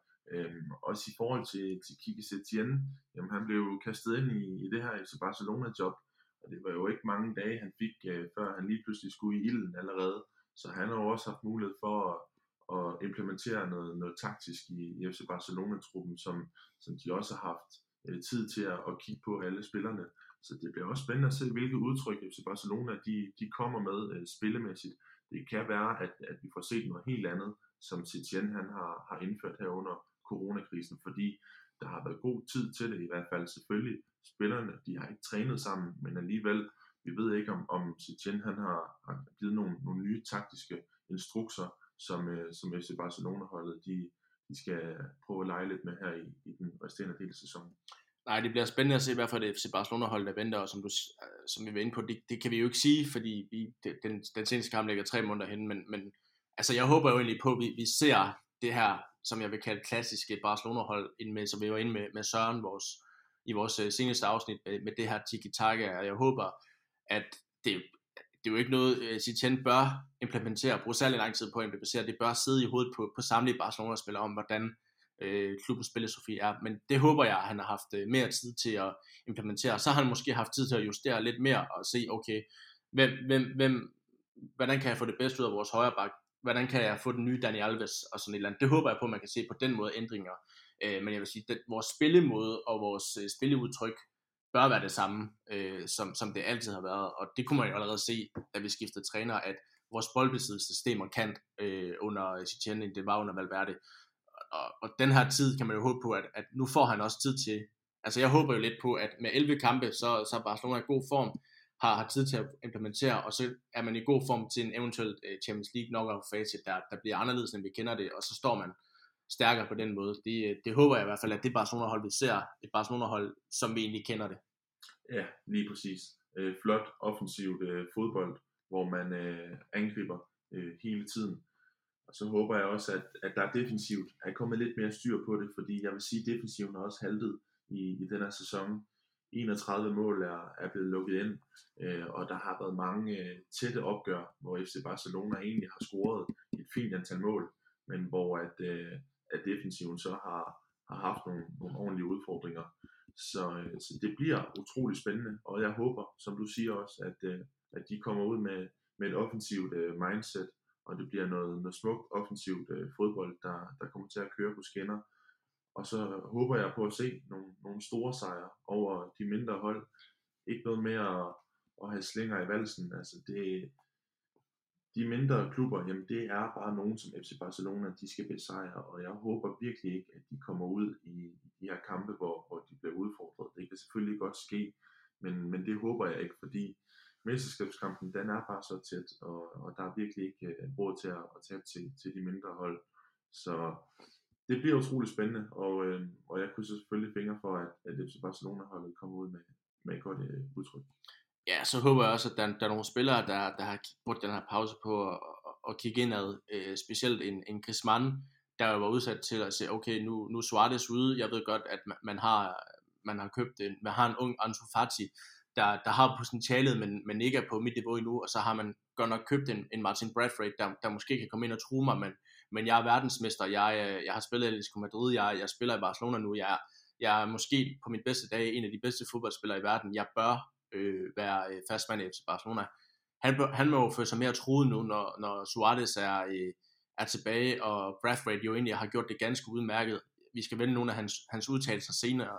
Også i forhold til Kike Setién, jamen han blev jo kastet ind i det her FC Barcelona-job, og det var jo ikke mange dage, han fik, før han lige pludselig skulle i ilden allerede, så han har jo også haft mulighed for at implementere noget taktisk i FC Barcelona-truppen, som de også har haft tid til at kigge på alle spillerne, så det bliver også spændende at se, hvilke udtryk FC Barcelona de kommer med spillemæssigt. Det kan være, at vi får set noget helt andet, som Setién han har indført her under coronakrisen, fordi der har været god tid til det i hvert fald. Selvfølgelig, spillerne de har ikke trænet sammen, men alligevel, vi ved ikke om Setién han har givet nogle nye taktiske instrukser, som FC Barcelona-holdet de skal prøve at lege lidt med her i den resterende del af sæsonen. Nej, det bliver spændende at se, hvad for det FC Barcelona-hold, der venter, og som vi var inde på, det kan vi jo ikke sige, fordi den seneste kamp ligger 3 måneder henne, men altså jeg håber jo egentlig på, at vi ser det her, som jeg vil kalde klassiske Barcelona-hold, som vi var inde med Søren i vores seneste afsnit, med det her tiki-taka, og jeg håber, at det er jo ikke noget, Setién bør implementere, bruge særlig lang tid på at implementere, det bør sidde i hovedet på samtlige Barcelona-spillere om, hvordan klubbens spillesofi er, men det håber jeg, at han har haft mere tid til at implementere. Så har han måske haft tid til at justere lidt mere og se, okay, hvordan kan jeg få det bedste ud af vores højre bak? Hvordan kan jeg få den nye Dani Alves og sådan et eller andet? Det håber jeg på, at man kan se på den måde ændringer. Men jeg vil sige, at vores spillemåde og vores spilleudtryk bør være det samme, som det altid har været. Og det kunne man jo allerede se, da vi skiftede træner, at vores boldbesiddelsessystemer kan under Setién, end det var under Valverde. Og den her tid kan man jo håbe på, at nu får han også tid til. Altså jeg håber jo lidt på, at med 11 kampe, så er Barcelona i god form, har tid til at implementere, og så er man i god form til en eventuelt Champions League knockout-fase, der bliver anderledes, end vi kender det, og så står man stærkere på den måde. Det håber jeg i hvert fald, at det Barcelona-hold, vi ser, et Barcelona-hold, som vi egentlig kender det. Ja, lige præcis. Flot, offensivt fodbold, hvor man angriber hele tiden. Og så håber jeg også, at der defensivt er kommet lidt mere styr på det, fordi jeg vil sige, at defensiven har også haltet i den her sæson. 31 mål er blevet lukket ind, og der har været mange tætte opgør, hvor FC Barcelona egentlig har scoret et fint antal mål, men hvor at defensiven så har haft nogle ordentlige udfordringer. Så det bliver utrolig spændende, og jeg håber, som du siger også, at de kommer ud med et offensivt mindset, og det bliver noget smukt offensivt fodbold, der kommer til at køre på skinner. Og så håber jeg på at se nogle store sejre over de mindre hold. Ikke noget med at have slinger i valsen. Altså de mindre klubber, jamen det er bare nogen som FC Barcelona, de skal besejre. Og jeg håber virkelig ikke, at de kommer ud i de her kampe, hvor de bliver udfordret. Det kan selvfølgelig godt ske, men det håber jeg ikke, fordi mesterskabskampen, den er bare så tæt, og der er virkelig ikke råd til at tabe til de mindre hold. Så det bliver utrolig spændende, og jeg krydser selvfølgelig fingre for, at FC Barcelona-holdet kommer ud med et godt udtryk. Ja, så håber jeg også, at der er nogle spillere, der har brugt den her pause på at kigge indad, specielt en Griezmann, der var udsat til at sige, okay, nu er Suárez ude, jeg ved godt, at man har købt en, man har en ung Ansu Fati, der har potentialet, men ikke er på mit niveau endnu, og så har man godt nok købt en Martin Braithwaite, der måske kan komme ind og true mig, men jeg er verdensmester, jeg har spillet i Atlético Madrid, jeg spiller i Barcelona nu, jeg er måske på min bedste dag en af de bedste fodboldspillere i verden, jeg bør være fastmand i FC Barcelona. Han må jo føle sig mere truet nu, når Suárez er tilbage, og Braithwaite jo egentlig har gjort det ganske udmærket. Vi skal vende nogle af hans udtalelser senere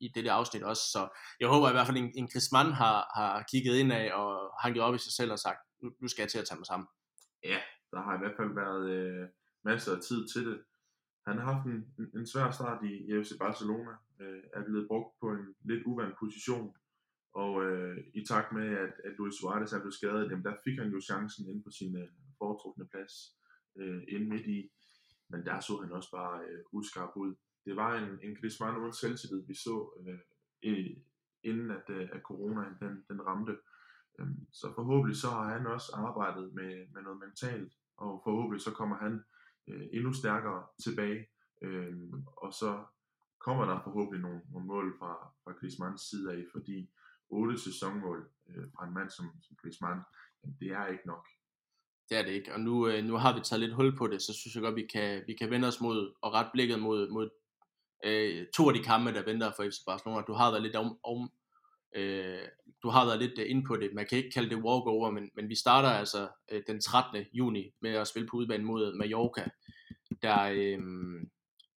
i dette afsnit også, så jeg håber i hvert fald, at en Griezmann har kigget indad og hanket op i sig selv og sagt, nu skal jeg til at tage mig sammen. Ja, der har i hvert fald været masser af tid til det. Han har haft en svær start i FC Barcelona, er blevet brugt på en lidt uvant position, og i takt med, at Luis Suárez er blevet skadet, der fik han jo chancen inde på sin foretrukne plads inde midt i, men der så han også bare uskarp ud. Det var en Griezmann uden selvtillid, vi så inden at corona den ramte. Så forhåbentlig så har han også arbejdet med noget mentalt, og forhåbentlig så kommer han endnu stærkere tilbage, og så kommer der forhåbentlig nogle mål fra Griezmanns side af, fordi 8 sæsonmål fra en mand som Griezmann, det er ikke nok. Det er det ikke, og nu har vi taget lidt hul på det, så synes jeg godt, vi kan vende os mod og rette blikket mod to af de kampe, der venter for FC Barcelona. Du har været lidt du har været lidt inde på det. Man kan ikke kalde det walkover, men vi starter altså den 13. juni med at spille på udebane mod Mallorca,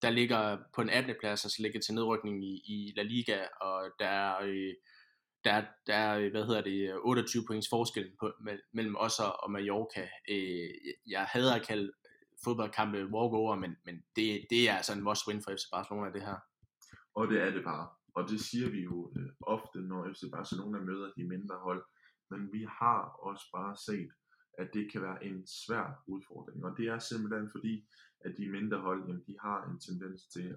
der ligger på den 18. plads, altså ligger til nedrykning i La Liga, og der er, hvad hedder det, 28 points forskel mellem os og Mallorca. Jeg hader at kalde fodboldkampe walkover, men det er altså en must-win for FC Barcelona, det her. Og det er det bare. Og det siger vi jo ofte, når FC Barcelona møder de mindre hold. Men vi har også bare set, at det kan være en svær udfordring. Og det er simpelthen fordi, at de mindre hold, jamen, de har en tendens til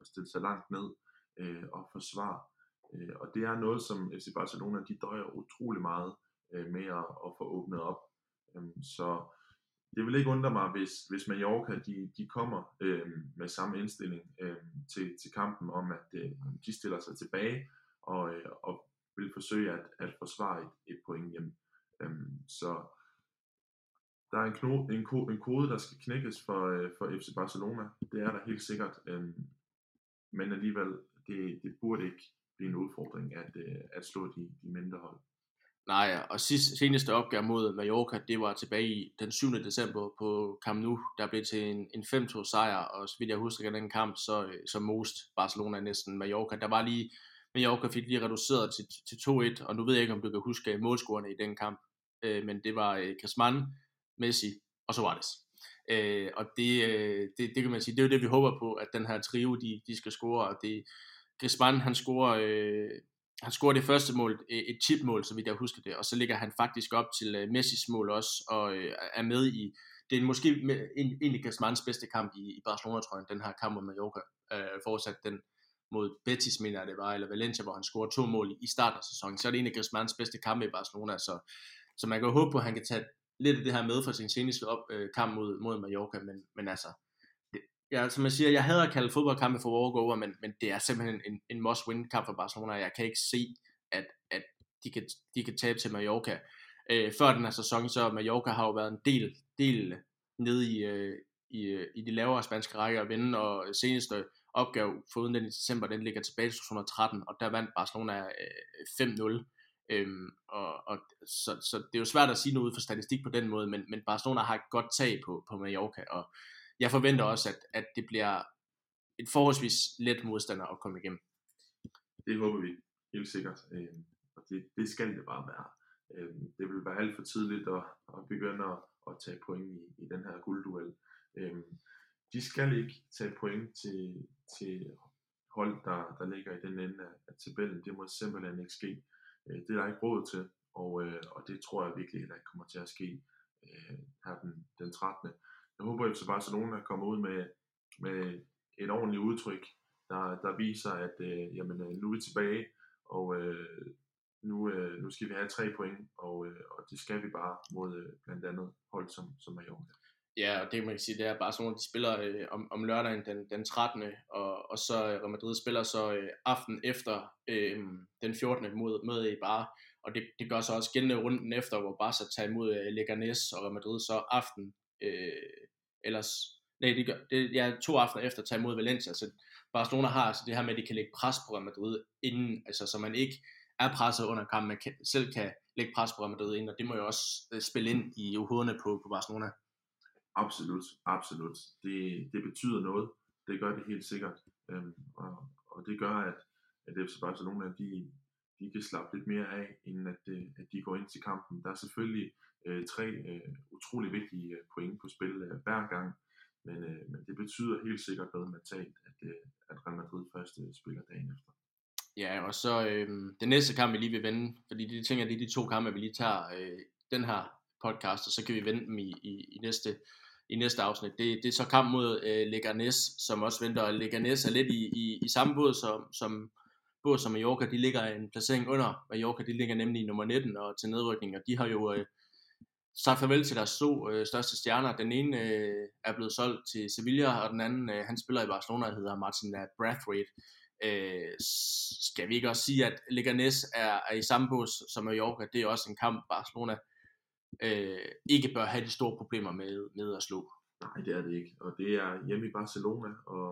at stille sig langt ned og forsvare. Og det er noget, som FC Barcelona, de døjer utrolig meget med at få åbnet op. Så det vil ikke undre mig, hvis Mallorca de kommer med samme indstilling til kampen om, at de stiller sig tilbage og vil forsøge at forsvare et point hjem. Så der er en kode, der skal knækkes for FC Barcelona. Det er der helt sikkert. Men alligevel, det burde ikke blive en udfordring at slå de mindre hold. Nej, og seneste opgør mod Mallorca, det var tilbage i den 7. december på Camp Nou, der blev til en 5-2 sejr, og så vidt jeg husker den kamp, så most Barcelona næsten Mallorca. Der var lige, Mallorca fik lige reduceret til 2-1, og nu ved jeg ikke, om du kan huske målscorerne i den kamp, men det var Griezmann, Messi og Suárez. Og det kan man sige, det er jo det, vi håber på, at den her trio, de skal score, og det Griezmann, han scorer det første mål, et chipmål, så vidt jeg husker det, og så ligger han faktisk op til Messis mål også, og er med i, det er måske egentlig Griezmanns bedste kamp i Barcelona-trøjen, den her kamp mod Mallorca, fortsat den mod Betis, mener jeg det var, eller Valencia, hvor han scorer 2 mål i starten af sæsonen, så er det egentlig Griezmanns bedste kamp i Barcelona, så man kan håbe på, at han kan tage lidt af det her med fra sin seneste kamp mod Mallorca, men altså, ja, som jeg siger, jeg hader at kalde fodboldkampe for walkover, men det er simpelthen en must-win-kamp for Barcelona. Jeg kan ikke se, at de kan tabe til Mallorca. Før den her sæson, så Mallorca har jo været en del nede i de lavere spanske rækker at vinde, og seneste opgave foruden den i december, den ligger tilbage til 2013, og der vandt Barcelona 5-0. Så det er jo svært at sige noget ud fra statistik på den måde, men Barcelona har et godt tag på Mallorca, og jeg forventer også, at det bliver et forholdsvis let modstander at komme igennem. Det håber vi helt sikkert, og det skal det bare være. Det vil være alt for tidligt at begynde at tage point i den her guldduel. De skal ikke tage point til hold, der ligger i den ende af tabellen. Det må simpelthen ikke ske. Det er der ikke råd til, og det tror jeg virkelig heller ikke kommer til at ske her den 13. Jeg håber, at FC Barcelona kommer ud med et ordentligt udtryk, der viser, at nu er vi tilbage, og nu skal vi have 3 point, og det skal vi bare mod blandt andet hold som Mallorca. Ja, og det man kan sige, det er Barcelona, de spiller om lørdagen den 13. Og så Real Madrid spiller så aften efter den 14. mod Eibar. Og det gør så også gældende runden efter, hvor Barca tager imod Leganés, og Real Madrid så aften to aftener efter tager imod Valencia. Så Barcelona har altså det her med, at de kan lægge pres på Real Madrid inden, altså så man ikke er presset under kampen, man selv kan lægge pres på Real Madrid inden, og det må jo også spille ind i hovederne på Barcelona. Absolut. Det betyder noget. Det gør det helt sikkert. Og det gør, at FC Barcelona, de kan slappe lidt mere af, end at de går ind til kampen. Der er selvfølgelig tre utrolig vigtige point på spil hver gang. Men det betyder helt sikkert noget mentalt, at Real Madrid først spiller dagen efter. Ja, og så den næste kamp, vi lige vil vende, fordi det tænker jeg, det er de to kampe, vi lige tager den her podcast, og så kan vi vende dem i næste afsnit. Det er så kamp mod Leganés, som også venter, og Leganés er lidt i samme båd som Mallorca. De ligger en placering under Mallorca, de ligger nemlig i nummer 19 og til nedrykning, og de har jo sagt farvel til deres to største stjerner. Den ene er blevet solgt til Sevilla, og den anden, han spiller i Barcelona, der hedder Martin Braithwaite. Skal vi ikke også sige, at Leganés er i samme båd som Mallorca? Det er også en kamp, Barcelona ikke bør have de store problemer med at slå. Nej, det er det ikke. Og det er hjemme i Barcelona, og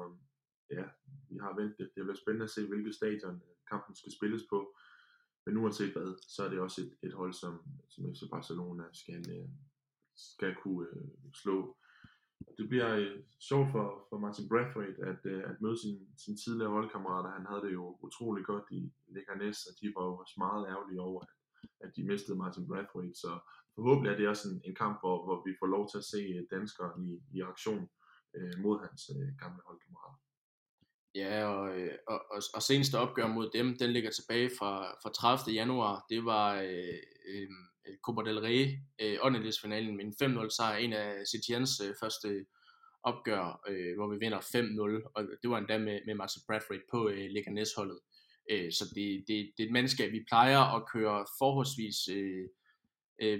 ja, vi har ventet. Det bliver spændende at se, hvilket stadion kampen skal spilles på. Men uanset hvad, så er det også et hold, som FC Barcelona skal kunne slå. Det bliver sjovt for Martin Braithwaite at møde sin tidligere holdkammerater. Han havde det jo utrolig godt i Leganés, og de var jo også meget ærgerlige over, at de mistede Martin Braithwaite. Så forhåbentlig er det også en kamp, hvor vi får lov til at se danskere i aktion mod hans gamle holdkammerater. Ja, og seneste opgør mod dem, den ligger tilbage fra 30. januar. Det var Copa del Rey, åndedelsfinalen med en 5-0 sejr, en af Setiens første opgør, hvor vi vinder 5-0, og det var endda med Martin Braithwaite på Leganés-holdet. Så det er et mandskab, vi plejer at køre forholdsvis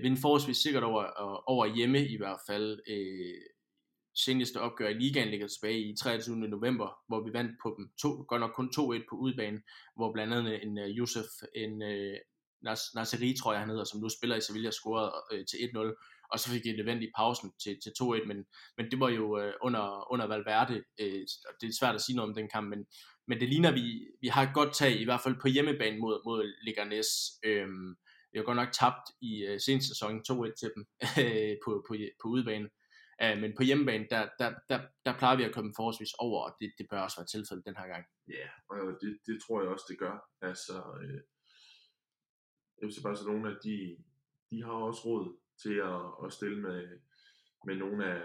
vinde forholdsvis sikkert over hjemme i hvert fald. Seneste opgør i ligaen ligger tilbage i 23. november, hvor vi vandt på dem godt nok kun 2-1 på udebane, hvor blandt andet en Nasri, tror jeg han hedder, som nu spiller i Sevilla, scorede til 1-0, og så fik et event i pausen til 2-1, men det var jo under Valverde, og det er svært at sige noget om den kamp, men det ligner, vi har et godt tag, i hvert fald på hjemmebane mod Leganés. Vi har godt nok tabt i seneste sæson 2-1 til dem på udebane. Men på hjemmebane, der plejer vi at komme forholdsvis over, og det bør også være tilfældet den her gang. Ja, og det tror jeg også, det gør. Altså, FC Barcelona, de har også råd til at stille med nogle af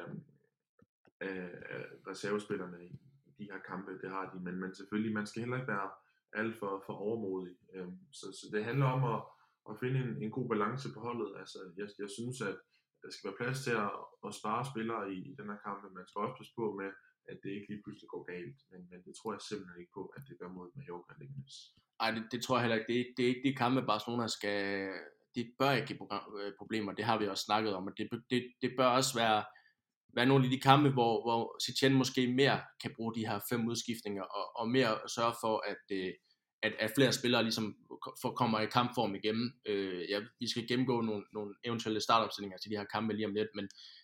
reservespillerne i de her kampe. Det har de, men selvfølgelig, man skal heller ikke være alt for overmodig. Så det handler om at finde en god balance på holdet. Altså, jeg synes, at der skal være plads til at spare spillere i den her kamp, men man skal også passe på med, at det ikke lige pludselig går galt. Men det tror jeg simpelthen ikke på, at det gør mod Mallorca. Nej, det tror jeg heller ikke. Det er ikke de kampe, Barcelona skal... Det bør ikke give problemer, det har vi også snakket om. Og det bør også være nogle af de kampe, hvor Setién måske mere kan bruge de her 5 udskiftninger, og mere sørge for, at flere spillere ligesom kommer i kampform igennem. Vi skal gennemgå nogle eventuelle startopstillinger til de her kampe lige om lidt,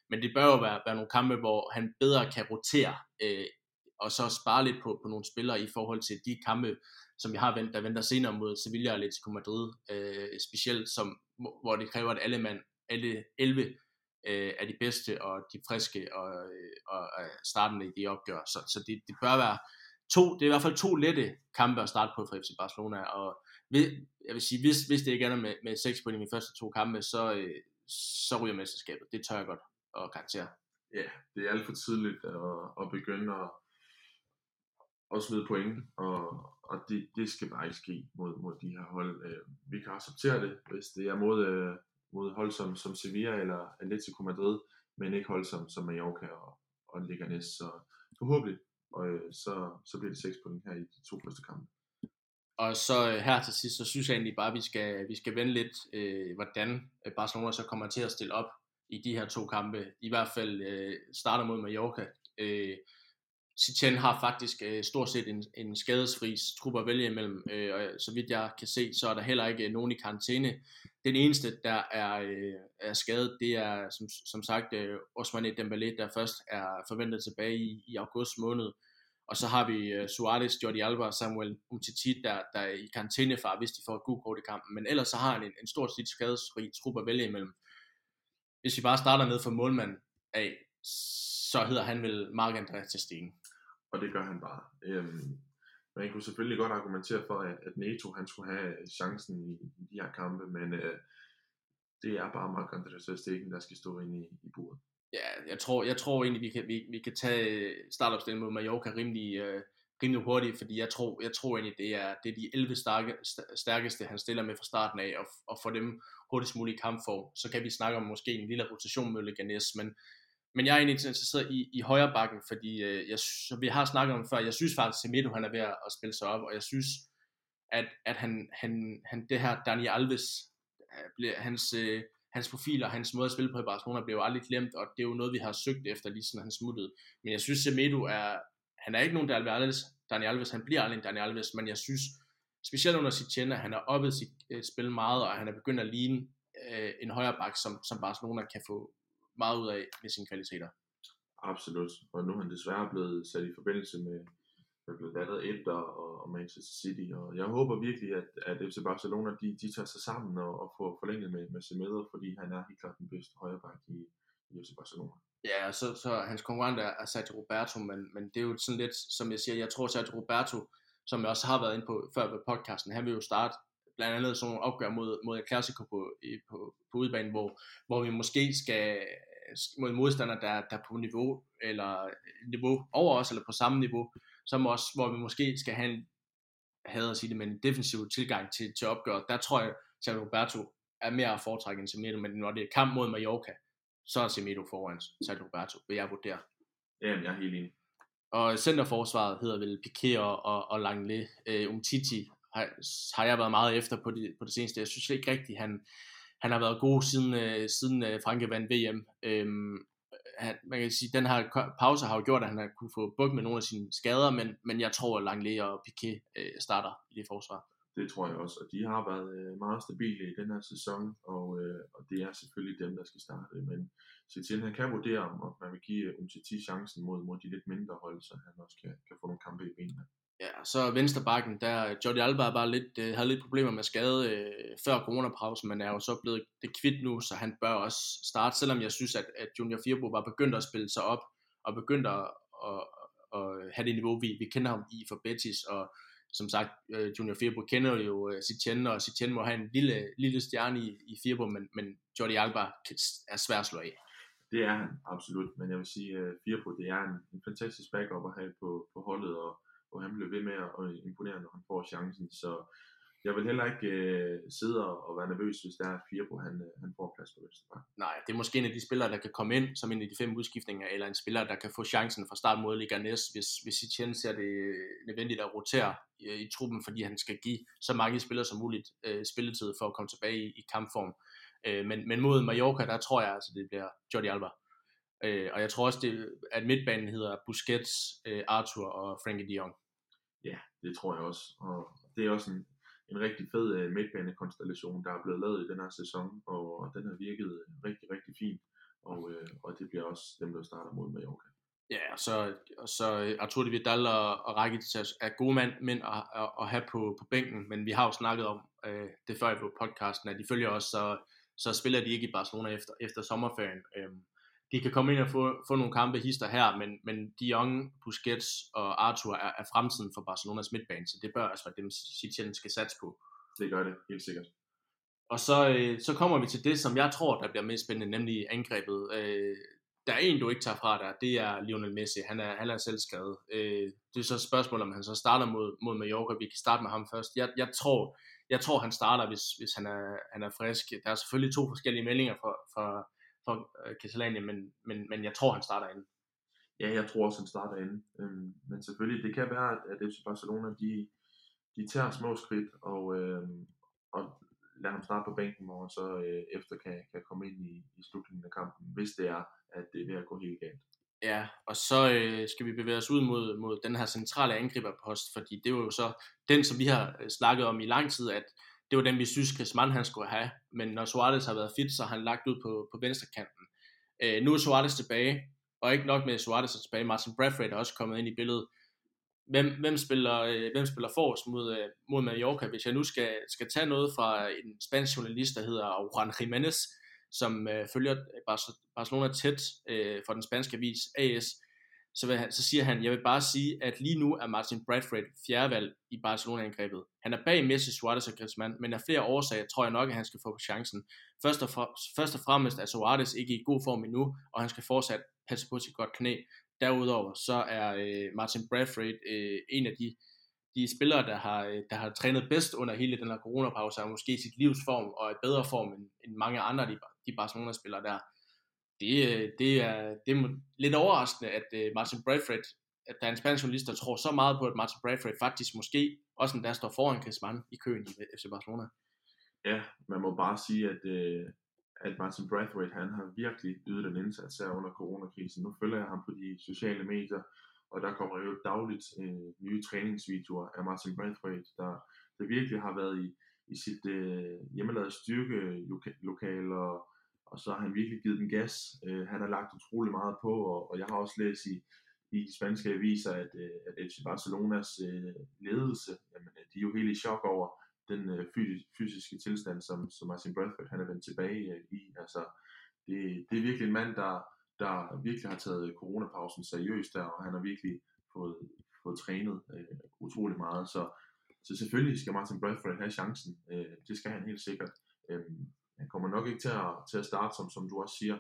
men det bør jo være nogle kampe, hvor han bedre kan rotere, og så spare lidt på nogle spillere i forhold til de kampe, som vi har vendt, der venter senere mod Sevilla og Atlético Madrid, specielt hvor det kræver, at alle 11 er de bedste og de friske og startende i de opgør. Så det bør være det er i hvert fald 2 lette kampe at starte på for FC Barcelona, og jeg vil sige, hvis det ikke ender med 6 point i de første 2 kampe, så ryger mesterskabet. Det tør jeg godt at garantere. Ja, det er alt for tidligt at begynde at smide point, og det skal bare ikke ske mod de her hold. Vi kan acceptere det, hvis det er mod hold som Sevilla eller Atlético Madrid, men ikke hold som Mallorca og Leganés, så forhåbentlig. Og så bliver det 6 point her i de 2 første kampe. Og så her til sidst, så synes jeg egentlig bare, at vi skal vende lidt, hvordan Barcelona så kommer til at stille op i de her to kampe, i hvert fald starter mod Mallorca. Setién har faktisk stort set en skadesfri trup at vælge imellem, og så vidt jeg kan se, så er der heller ikke nogen i karantæne. Den eneste, der er skadet, det er som sagt Ousmane Dembélé, der først er forventet tilbage i august måned. Og så har vi Suárez, Jordi Alba og Samuel Umtiti, der er i karantænefar, hvis de får et gult kort i kampen. Men ellers så har han en stort set skadesfri trup at vælge imellem. Hvis vi bare starter ned for målmanden af, så hedder han vel Marc-André Ter Stegen. Og det gør han bare. Man kunne selvfølgelig godt argumentere for, at Neto han skulle have chancen i de her kampe, men det er bare Marc-André Ter Stegen, der skal stå inde i buret. Ja, jeg tror egentlig, vi kan tage startopstillingen mod Mallorca rimelig hurtigt, fordi jeg tror egentlig, det er de 11 stærkeste, han stiller med fra starten af, og for dem hurtigst muligt i kampform. Så kan vi snakke om måske en lille rotation med Leganés, men jeg er egentlig interesseret i højre bakken, fordi som vi har snakket om før, jeg synes faktisk, at Semedo han er ved at spille sig op, og jeg synes, at han det her Dani Alves, hans profil og hans måde at spille på i Barcelona blev jo aldrig glemt, og det er jo noget, vi har søgt efter, lige siden han smuttede. Men jeg synes, Semedo han er ikke nogen Dani Alves, han bliver aldrig en Dani Alves, men jeg synes, specielt under Setién, han har oppet sit spil meget, og han er begyndt at ligne en højre bak, som Barcelona kan få meget ud af med sine kvaliteter. Absolut, og nu er han desværre blevet sat i forbindelse med blandt Inter og Manchester City, og jeg håber virkelig, at FC Barcelona de tager sig sammen og får forlænget med Semedo, fordi han er helt klart den bedste højreback i FC Barcelona. Ja, og så hans konkurrent er Sergio Roberto, men det er jo sådan lidt, som jeg siger, jeg tror Sergio Roberto, som jeg også har været inde på før ved podcasten, han vil jo starte blandt andet sådan nogle opgør mod El Clasico på udbanen, hvor vi måske skal mod modstandere, der er på niveau over os, eller på samme niveau, som også, hvor vi måske skal have en defensiv tilgang til opgøret. Der tror jeg, at Sergio Roberto er mere at foretrække end Semedo, men når det er kamp mod Mallorca, så er Semedo foran Sergio Roberto, vil jeg vurdere. Jamen, jeg er helt enig. Og centerforsvaret hedder vel Piqué og Langley. Umtiti har jeg været meget efter på det seneste. Jeg synes ikke rigtigt, han har været god siden Franke vandt VM. Man kan sige, at den her pause har jo gjort, at han har kunne få bukt med nogle af sine skader, men jeg tror, at Langley og Piqué starter i det forsvar. Det tror jeg også, og de har været meget stabile i den her sæson, og det er selvfølgelig dem, der skal starte. Men Setién, han kan vurdere, om man vil give Umtiti chancen mod de lidt mindre hold, så han også kan få nogle kampe i benene. Ja, så venstrebakken, der Jordi Alba bare havde lidt problemer med skade før coronapausen, men er jo så blevet det kvidt nu, så han bør også starte, selvom jeg synes, at Junior Firpo var begyndt at spille sig op, og begyndt at have det niveau, vi kender ham i for Betis, og som sagt, Junior Firpo kender jo Setién, og Setién må have en lille stjerne i Firpo, men Jordi Alba er svær at slå af. Det er han, absolut, men jeg vil sige, at Firpo, det er en fantastisk backup at have på holdet, og han bliver ved med at imponere, når han får chancen, så jeg vil heller ikke sidde og være nervøs, hvis der er Firpo, han får plads på venstre. Nej, det er måske en af de spillere, der kan komme ind som en af de 5 udskiftninger, eller en spiller, der kan få chancen fra start mod Leganés, hvis Setién ser det nødvendigt at rotere i truppen, fordi han skal give så mange spillere som muligt spilletid for at komme tilbage i kampform. Men mod Mallorca, der tror jeg, altså, det bliver Jordi Alba. Og jeg tror også, at midtbanen hedder Busquets, Arthur og Frenkie de Jong. Ja, det tror jeg også. Og det er også en rigtig fed midtbanekonstellation, der er blevet lavet i den her sæson, og den har virket rigtig, rigtig fint, og det bliver også dem, der starter mod Mallorca. Ja, og så Arturo de Vidal og Rakitic er gode mænd at have på bænken, men vi har jo snakket om det før i podcasten, at de følger også, så spiller de ikke i Barcelona efter sommerferien. De kan komme ind og få nogle kampe hister her, men de Jong, Busquets og Arthur er fremtiden for Barcelonas midtbane, så det bør altså være dem, Setién skal satse på. Det gør det, helt sikkert. Og så kommer vi til det, som jeg tror, der bliver mest spændende, nemlig angrebet. Der er en, du ikke tager fra dig, det er Lionel Messi. Han er selv skadet. Det er så et spørgsmål, om han så starter mod Mallorca. Vi kan starte med ham først. Jeg tror han starter, hvis han er frisk. Der er selvfølgelig 2 forskellige meldinger fra Catalanien, men jeg tror, han starter inde. Ja, jeg tror også, han starter inde. Men selvfølgelig, det kan være, at FC Barcelona, de tager små skridt, og lade ham starte på bænken, hvor han så efter kan komme ind i slutningen af kampen, hvis det er, at det er ved at gå helt galt. Ja, og så skal vi bevæge os ud mod den her centrale angriberpost, fordi det var jo så den, som vi har snakket om i lang tid, at det var den, vi synes, Griezmann han skulle have, men når Suárez har været fit, så har han lagt ud på venstrekanten. Nu er Suárez tilbage, og ikke nok med Suárez er tilbage, Martin Braithwaite er også kommet ind i billedet. Hvem spiller forrest mod Mallorca? Hvis jeg nu skal tage noget fra en spansk journalist, der hedder Juan Jiménez, som følger Barcelona tæt for den spanske avis AS, så siger han, jeg vil bare sige, at lige nu er Martin Braithwaite fjerdevalg i Barcelona-angrebet. Han er bag Messi, Suárez og Griezmann, men af flere årsager tror jeg nok, at han skal få chancen. Først og fremmest er Suárez ikke i god form endnu, og han skal fortsat passe på sit godt knæ. Derudover så er Martin Braithwaite en af de spillere, der har trænet bedst under hele den her coronapause, og måske sit livsform og i bedre form end mange andre af de Barcelona-spillere der. Det er lidt overraskende, at Martin Braithwaite, at der er en spansk journalist, der tror så meget på, at Martin Braithwaite faktisk måske også der står foran Griezmann i køen i FC Barcelona. Ja, man må bare sige, at Martin Braithwaite, han har virkelig ydet en indsats her under coronakrisen. Nu følger jeg ham på de sociale medier, og der kommer jo dagligt nye træningsvideoer af Martin Braithwaite, der virkelig har været i sit hjemmelavede styrkelokale, og så har han virkelig givet den gas. Han har lagt utrolig meget på, og jeg har også læst i de spanske aviser, at FC Barcelonas ledelse, jamen, de er jo helt i chok over den fysiske tilstand, som Martin Braithwaite han er vendt tilbage i. Altså, det er virkelig en mand, der virkelig har taget coronapausen seriøst der, og han har virkelig fået trænet utrolig meget. Så selvfølgelig skal Martin Braithwaite have chancen. Det skal han helt sikkert. Han kommer nok ikke til at starte, som du også siger,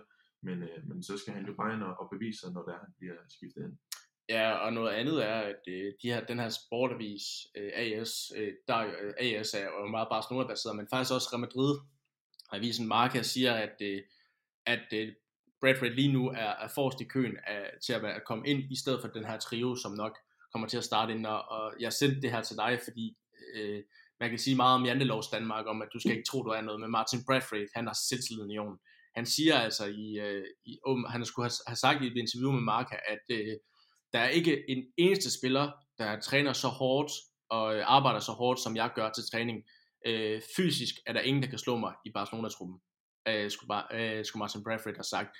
men så skal han jo bare ind og bevise sig, når der han bliver skiftet ind. Ja, og noget andet er, at den her sportavis, AS, AS er jo meget Barcelona-baseret, men faktisk også Real Madrid, avisen Marca, siger, at Braithwaite lige nu er forrest i køen til at komme ind, i stedet for den her trio, som nok kommer til at starte ind. Og jeg sendte det her til dig, fordi man kan sige meget om Jantelovs Danmark, om at du skal ikke tro, du er noget, men Martin Braithwaite, han har selvtilliden i jorden. Han siger altså, han skulle have sagt i et interview med Marca, at der er ikke en eneste spiller, der træner så hårdt og arbejder så hårdt, som jeg gør til træning. Fysisk er der ingen, der kan slå mig i Barcelona-truppen, skulle Martin Braithwaite have sagt.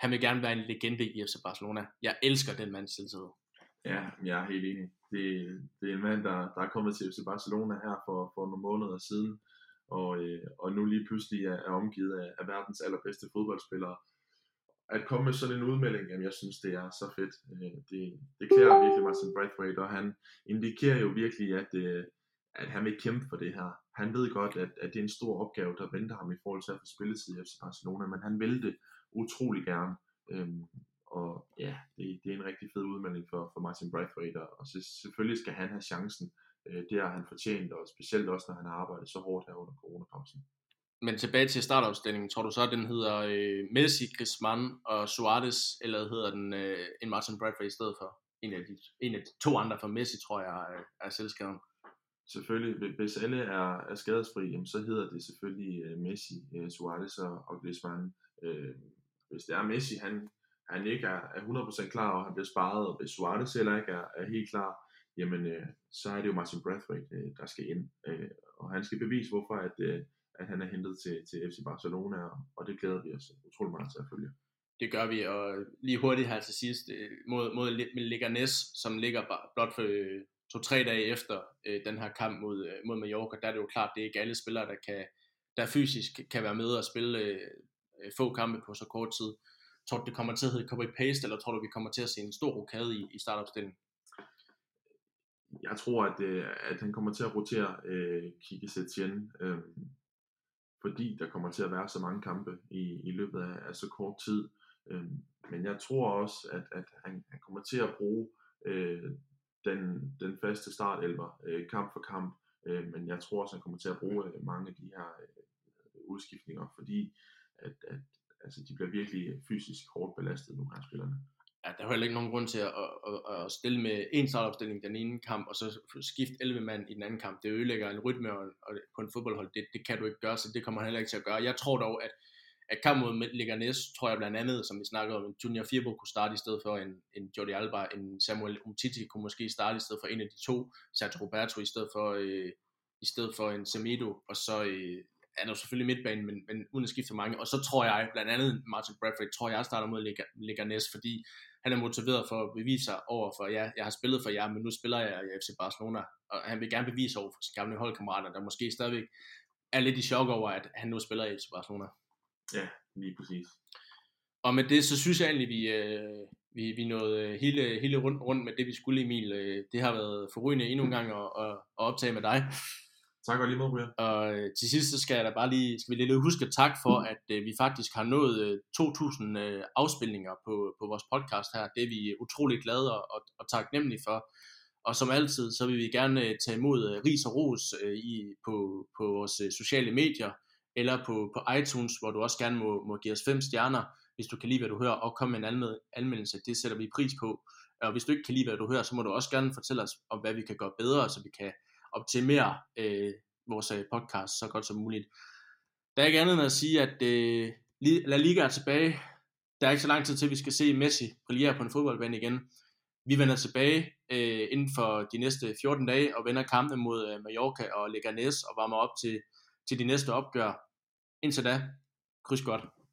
Han vil gerne være en legende i FC Barcelona. Jeg elsker den mands selvtillid. Ja, jeg er helt enig. Det er en mand, der er kommet til FC Barcelona her for nogle måneder siden, og nu lige pludselig er omgivet af verdens allerbedste fodboldspillere. At komme med sådan en udmelding, jamen jeg synes, det er så fedt. Det klæder virkelig Martin Braithwaite, og han indikerer jo virkelig, at han vil kæmpe for det her. Han ved godt, at det er en stor opgave, der venter ham i forhold til at få spilletid i FC Barcelona, men han vil det utrolig gerne. Og ja, det er en rigtig fed udmelding for Martin Braithwaite, og så selvfølgelig skal han have chancen. Det har han fortjent, og specielt også, når han har arbejdet så hårdt her under coronapausen. Men tilbage til startopstillingen, tror du så, at den hedder Messi, Griezmann og Suárez, eller hedder den en Martin Braithwaite i stedet for? En af de to andre fra Messi, tror jeg, er selvskaden. Selvfølgelig, hvis alle er skadesfri, jamen, så hedder det selvfølgelig Messi, Suárez og Griezmann. Hvis det er Messi, han ikke er 100% klar, og han bliver sparet, og hvis Suárez heller ikke er helt klar, jamen så er det jo Martin Braithwaite, der skal ind. Og han skal bevise, hvorfor at han er hentet til FC Barcelona, og det glæder vi os utrolig meget til at følge. Det gør vi, og lige hurtigt her til sidst mod Leganés, som ligger blot 2-3 dage efter den her kamp mod Mallorca. Der er det jo klart, det er ikke alle spillere, der fysisk kan være med og spille få kampe på så kort tid. Tror du, det kommer til at hedde copy-paste, eller tror du, vi kommer til at se en stor rokade i startopstillingen? Jeg tror, at han kommer til at rotere Kike Setién, fordi der kommer til at være så mange kampe i løbet af så kort tid. Men jeg tror også, at han kommer til at bruge den faste startelver kamp for kamp. Men jeg tror også, han kommer til at bruge mange af de her udskiftninger, fordi at altså, de bliver virkelig fysisk hårdt belastet nu, her spillerne. ja, der er heller ikke nogen grund til at stille med en startopstilling den ene kamp, og så skifte 11 mand i den anden kamp. Det ødelægger en rytme og på en fodboldhold. Det kan du ikke gøre, så det kommer han heller ikke til at gøre. Jeg tror dog, at kampen mod Leganés, tror jeg blandt andet, som vi snakkede om, Junior Firpo kunne starte i stedet for en Jordi Alba, en Samuel Umtiti kunne måske starte i stedet for en af de to, Sergio Roberto i stedet for en Semedo, og så er der selvfølgelig midtbanen, men uden at skifte mange. Og så tror jeg, blandt andet Martin Braithwaite, tror jeg starter mod Leganés, fordi han er motiveret for at bevise sig overfor jer. Jeg har spillet for jer, men nu spiller jeg i FC Barcelona, og han vil gerne bevise overfor sine gamle holdkammerater, der måske stadigvæk er lidt i chok over, at han nu spiller i FC Barcelona. Ja, lige præcis. Og med det, så synes jeg egentlig, vi nåede hele rundt med det, vi skulle, Emil. Det har været forrygende endnu en gang at optage med dig. Tak og lige måde, Brian. Og til sidst, så skal vi lige huske tak for, at vi faktisk har nået 2.000 afspilninger på vores podcast her. Det er vi utrolig glade og taknemmelige for. Og som altid, så vil vi gerne tage imod ris og ros på vores sociale medier, eller på iTunes, hvor du også gerne må give os 5 stjerner, hvis du kan lide, hvad du hører, og komme med en anmeldelse. Det sætter vi pris på. Og hvis du ikke kan lide, hvad du hører, så må du også gerne fortælle os om, hvad vi kan gøre bedre, så vi kan optimere vores podcast så godt som muligt. Der er ikke andet end at sige, at La Liga er tilbage. Der er ikke så lang tid til, vi skal se Messi brillere på en fodboldbane igen. Vi vender tilbage inden for de næste 14 dage og vender kampen mod Mallorca og Leganés og varmer op til de næste opgør. Indtil da, kryds godt.